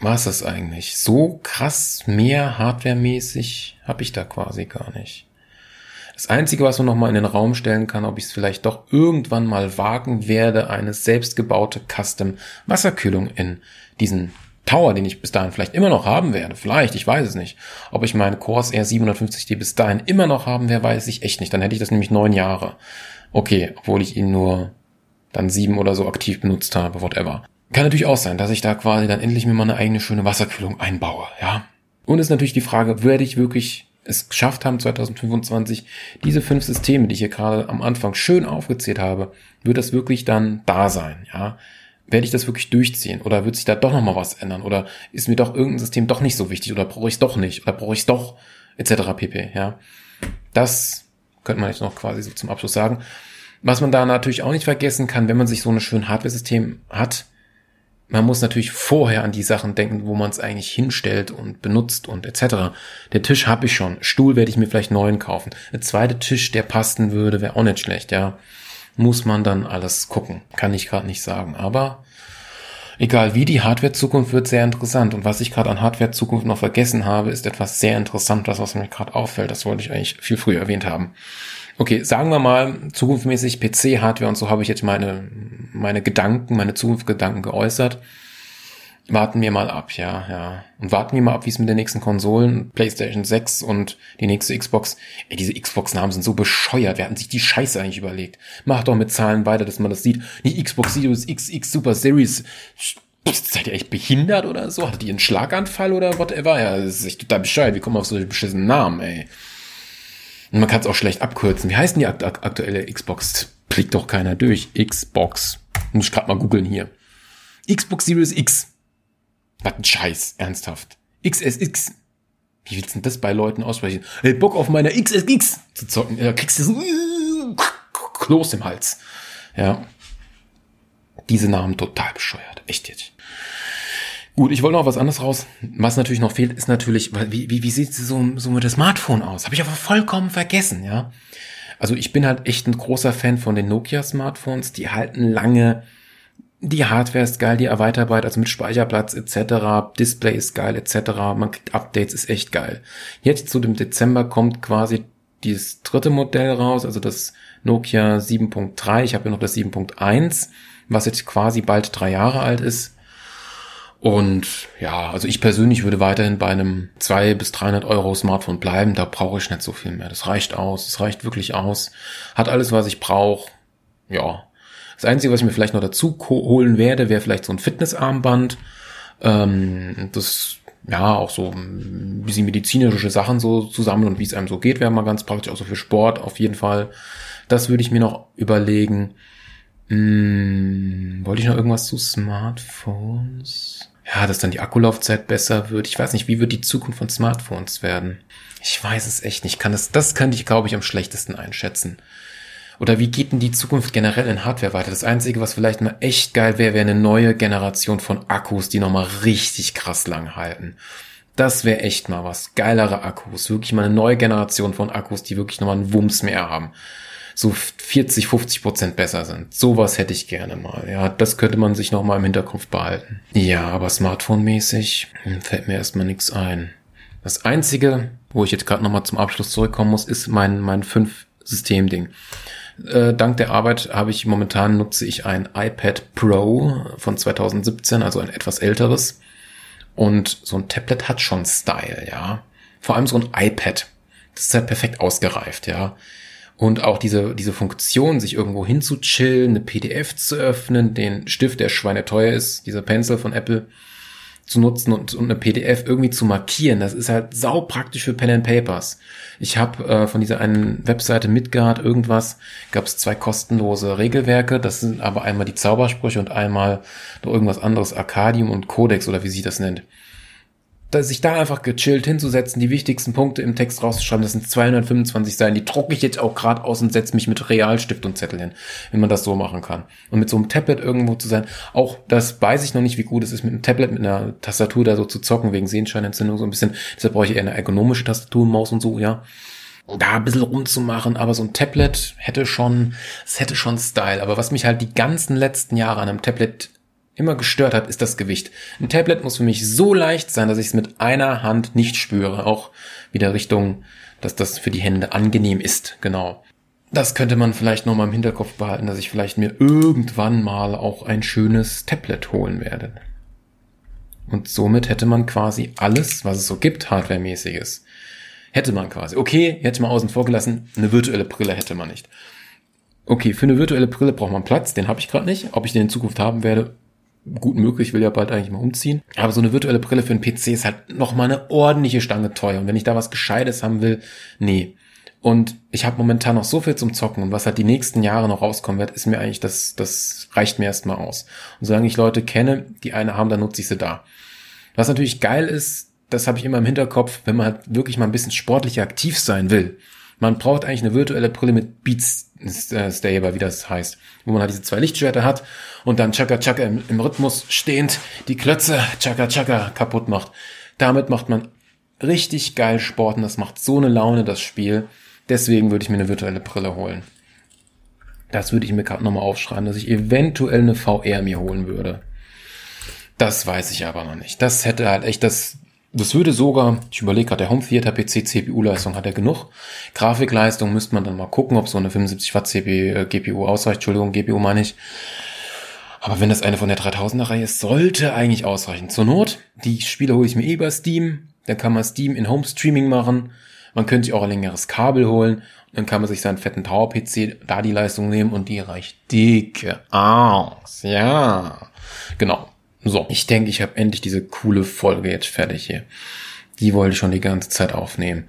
war es das eigentlich. So krass mehr hardwaremäßig habe ich da quasi gar nicht. Das Einzige, was man nochmal in den Raum stellen kann, ob ich es vielleicht doch irgendwann mal wagen werde, eine selbstgebaute Custom-Wasserkühlung in diesen Tower, den ich bis dahin vielleicht immer noch haben werde. Vielleicht, ich weiß es nicht. Ob ich meine Corsair siebenhundertfünfzig D bis dahin immer noch haben werde, weiß ich echt nicht. Dann hätte ich das nämlich neun Jahre. Okay, obwohl ich ihn nur dann sieben oder so aktiv benutzt habe, whatever. Kann natürlich auch sein, dass ich da quasi dann endlich mir mal eine eigene schöne Wasserkühlung einbaue, ja. Und ist natürlich die Frage, werde ich wirklich es geschafft haben, zwanzig fünfundzwanzig, diese fünf Systeme, die ich hier gerade am Anfang schön aufgezählt habe, wird das wirklich dann da sein, ja? Werde ich das wirklich durchziehen? Oder wird sich da doch nochmal was ändern? Oder ist mir doch irgendein System doch nicht so wichtig? Oder brauche ich es doch nicht? Oder brauche ich es doch? Etc. pp, ja? Das könnte man jetzt noch quasi so zum Abschluss sagen. Was man da natürlich auch nicht vergessen kann, wenn man sich so ein schönes Hardware-System hat, man muss natürlich vorher an die Sachen denken, wo man es eigentlich hinstellt und benutzt und et cetera. Der Tisch habe ich schon. Stuhl werde ich mir vielleicht neuen kaufen. Ein zweiter Tisch, der passen würde, wäre auch nicht schlecht, ja. Muss man dann alles gucken. Kann ich gerade nicht sagen. Aber egal wie, die Hardware-Zukunft wird sehr interessant. Und was ich gerade an Hardware-Zukunft noch vergessen habe, ist etwas sehr Interessantes, was mir gerade auffällt. Das wollte ich eigentlich viel früher erwähnt haben. Okay, sagen wir mal, zukunftsmäßig P C-Hardware und so habe ich jetzt meine meine Gedanken, meine Zukunftsgedanken geäußert. Warten wir mal ab, ja, ja. Und warten wir mal ab, wie es mit den nächsten Konsolen, PlayStation sechs und die nächste Xbox. Ey, diese Xbox-Namen sind so bescheuert. Wer hat sich die Scheiße eigentlich überlegt? Mach doch mit Zahlen weiter, dass man das sieht. Nicht Xbox Series X X Super Series. Seid ihr echt behindert oder so? Hattet ihr einen Schlaganfall oder whatever? Ja, das ist echt total bescheuert. Wir kommen auf solche beschissenen Namen, ey. Und man kann es auch schlecht abkürzen. Wie heißt denn die akt- aktuelle Xbox? Blickt doch keiner durch. Xbox. Muss ich gerade mal googeln hier. Xbox Series X. Was ein Scheiß. Ernsthaft. X S X. Wie willst du denn das bei Leuten aussprechen? Hey, Bock auf meiner X S X zu zocken. Da kriegst du so Kloß im Hals. Ja. Diese Namen total bescheuert. Echt jetzt. Gut, ich wollte noch was anderes raus. Was natürlich noch fehlt, ist natürlich, wie, wie, wie sieht so, so mit dem Smartphone aus? Habe ich aber vollkommen vergessen, ja. Also ich bin halt echt ein großer Fan von den Nokia-Smartphones. Die halten lange. Die Hardware ist geil, die Erweiterbarkeit, also mit Speicherplatz et cetera, Display ist geil et cetera, man kriegt Updates, ist echt geil. Jetzt zu dem Dezember kommt quasi dieses dritte Modell raus, also das Nokia sieben Punkt drei, ich habe ja noch das sieben Punkt eins, was jetzt quasi bald drei Jahre alt ist. Und ja, also ich persönlich würde weiterhin bei einem zweihundert bis dreihundert Euro Smartphone bleiben, da brauche ich nicht so viel mehr. Das reicht aus, das reicht wirklich aus, hat alles, was ich brauche, ja. Das Einzige, was ich mir vielleicht noch dazu holen werde, wäre vielleicht so ein Fitnessarmband. Ähm, das, ja, auch so, wie sie medizinische Sachen so zusammen und wie es einem so geht, wäre mal ganz praktisch, auch so für Sport auf jeden Fall. Das würde ich mir noch überlegen. Hm, wollte ich noch irgendwas zu Smartphones? Ja, dass dann die Akkulaufzeit besser wird. Ich weiß nicht, wie wird die Zukunft von Smartphones werden? Ich weiß es echt nicht. Kann das, das könnte ich, glaube ich, am schlechtesten einschätzen. Oder wie geht denn die Zukunft generell in Hardware weiter? Das Einzige, was vielleicht mal echt geil wäre, wäre eine neue Generation von Akkus, die nochmal richtig krass lang halten. Das wäre echt mal was. Geilere Akkus. Wirklich mal eine neue Generation von Akkus, die wirklich nochmal einen Wumms mehr haben. So vierzig, fünfzig Prozent besser sind. Sowas hätte ich gerne mal. Ja, das könnte man sich nochmal im Hinterkopf behalten. Ja, aber Smartphone-mäßig fällt mir erstmal nichts ein. Das Einzige, wo ich jetzt gerade nochmal zum Abschluss zurückkommen muss, ist mein, mein fünf-System-Ding. Dank der Arbeit habe ich momentan, nutze ich ein iPad Pro von zwanzig siebzehn, also ein etwas älteres. Und so ein Tablet hat schon Style, ja. Vor allem so ein iPad. Das ist halt perfekt ausgereift, ja. Und auch diese, diese Funktion, sich irgendwo hinzuchillen, eine P D F zu öffnen, den Stift, der schweineteuer ist, dieser Pencil von Apple, zu nutzen und, und eine P D F irgendwie zu markieren. Das ist halt sau praktisch für Pen and Papers. Ich habe äh, von dieser einen Webseite Midgard irgendwas, gab es zwei kostenlose Regelwerke. Das sind aber einmal die Zaubersprüche und einmal noch irgendwas anderes, Arcadium und Codex oder wie sie das nennt. Da, sich da einfach gechillt hinzusetzen, die wichtigsten Punkte im Text rauszuschreiben, das sind zweihundertfünfundzwanzig Seiten, die drucke ich jetzt auch gerade aus und setze mich mit Realstift und Zettel hin, wenn man das so machen kann. Und mit so einem Tablet irgendwo zu sein, auch das weiß ich noch nicht, wie gut es ist, mit einem Tablet, mit einer Tastatur da so zu zocken, wegen Sehenscheinentzündung so ein bisschen, deshalb brauche ich eher eine ergonomische Tastatur, Maus und so, ja. Da ein bisschen rumzumachen, aber so ein Tablet hätte schon, es hätte schon Style, aber was mich halt die ganzen letzten Jahre an einem Tablet immer gestört hat, ist das Gewicht. Ein Tablet muss für mich so leicht sein, dass ich es mit einer Hand nicht spüre. Auch wieder Richtung, dass das für die Hände angenehm ist. Genau. Das könnte man vielleicht nochmal im Hinterkopf behalten, dass ich vielleicht mir irgendwann mal auch ein schönes Tablet holen werde. Und somit hätte man quasi alles, was es so gibt, Hardware-mäßiges. Hätte man quasi. Okay, hätte man außen vor gelassen, eine virtuelle Brille hätte man nicht. Okay, für eine virtuelle Brille braucht man Platz, den habe ich gerade nicht. Ob ich den in Zukunft haben werde, gut möglich, ich will ja bald eigentlich mal umziehen. Aber so eine virtuelle Brille für einen P C ist halt nochmal eine ordentliche Stange teuer. Und wenn ich da was Gescheites haben will, nee. Und ich habe momentan noch so viel zum Zocken. Und was halt die nächsten Jahre noch rauskommen wird, ist mir eigentlich, das das reicht mir erstmal aus. Und solange ich Leute kenne, die eine haben, dann nutze ich sie da. Was natürlich geil ist, das habe ich immer im Hinterkopf, wenn man halt wirklich mal ein bisschen sportlicher aktiv sein will. Man braucht eigentlich eine virtuelle Brille mit Beats-Staber, wie das heißt, wo man halt diese zwei Lichtschwerter hat und dann Chaka-Chaka im, im Rhythmus stehend die Klötze Chaka-Chaka kaputt macht. Damit macht man richtig geil Sport und das macht so eine Laune, das Spiel. Deswegen würde ich mir eine virtuelle Brille holen. Das würde ich mir gerade nochmal aufschreiben, dass ich eventuell eine V R mir holen würde. Das weiß ich aber noch nicht. Das hätte halt echt das... Das würde sogar, ich überlege gerade, der Home-Theater-P C, C P U-Leistung hat er genug. Grafikleistung müsste man dann mal gucken, ob so eine fünfundsiebzig Watt C P U, äh, G P U ausreicht. Entschuldigung, G P U meine ich. Aber wenn das eine von der dreitausender-Reihe ist, sollte eigentlich ausreichen. Zur Not, die Spiele hole ich mir eh bei Steam. Dann kann man Steam in Home-Streaming machen. Man könnte sich auch ein längeres Kabel holen. Dann kann man sich seinen fetten Tower-P C, da die Leistung nehmen und die reicht dicke aus. Ja, genau. So, ich denke, ich habe endlich diese coole Folge jetzt fertig hier. Die wollte ich schon die ganze Zeit aufnehmen.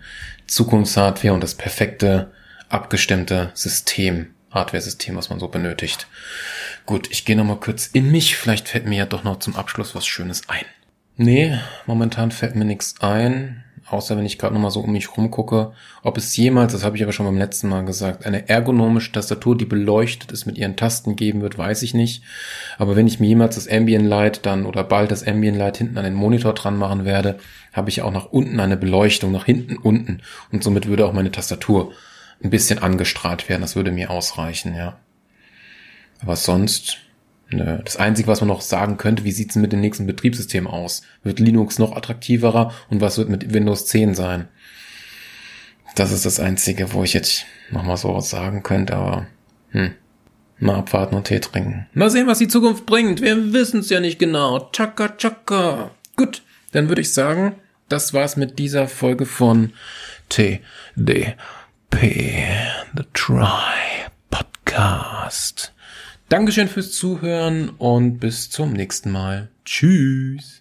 Zukunftshardware und das perfekte, abgestimmte System, Hardware-System, was man so benötigt. Gut, ich gehe nochmal kurz in mich. Vielleicht fällt mir ja doch noch zum Abschluss was Schönes ein. Nee, momentan fällt mir nichts ein. Außer wenn ich gerade nochmal so um mich rumgucke, ob es jemals, das habe ich aber schon beim letzten Mal gesagt, eine ergonomische Tastatur, die beleuchtet ist, mit ihren Tasten geben wird, weiß ich nicht. Aber wenn ich mir jemals das Ambient Light dann oder bald das Ambient Light hinten an den Monitor dran machen werde, habe ich auch nach unten eine Beleuchtung, nach hinten unten. Und somit würde auch meine Tastatur ein bisschen angestrahlt werden. Das würde mir ausreichen, ja. Aber sonst... Nö. Das Einzige, was man noch sagen könnte, wie sieht's denn mit dem nächsten Betriebssystem aus? Wird Linux noch attraktiverer und was wird mit Windows zehn sein? Das ist das Einzige, wo ich jetzt nochmal so was sagen könnte, aber hm. Mal abwarten und Tee trinken. Mal sehen, was die Zukunft bringt. Wir wissen's ja nicht genau. Tschakka, tschakka. Gut, dann würde ich sagen, das war's mit dieser Folge von T D P, The Try Podcast. Dankeschön fürs Zuhören und bis zum nächsten Mal. Tschüss.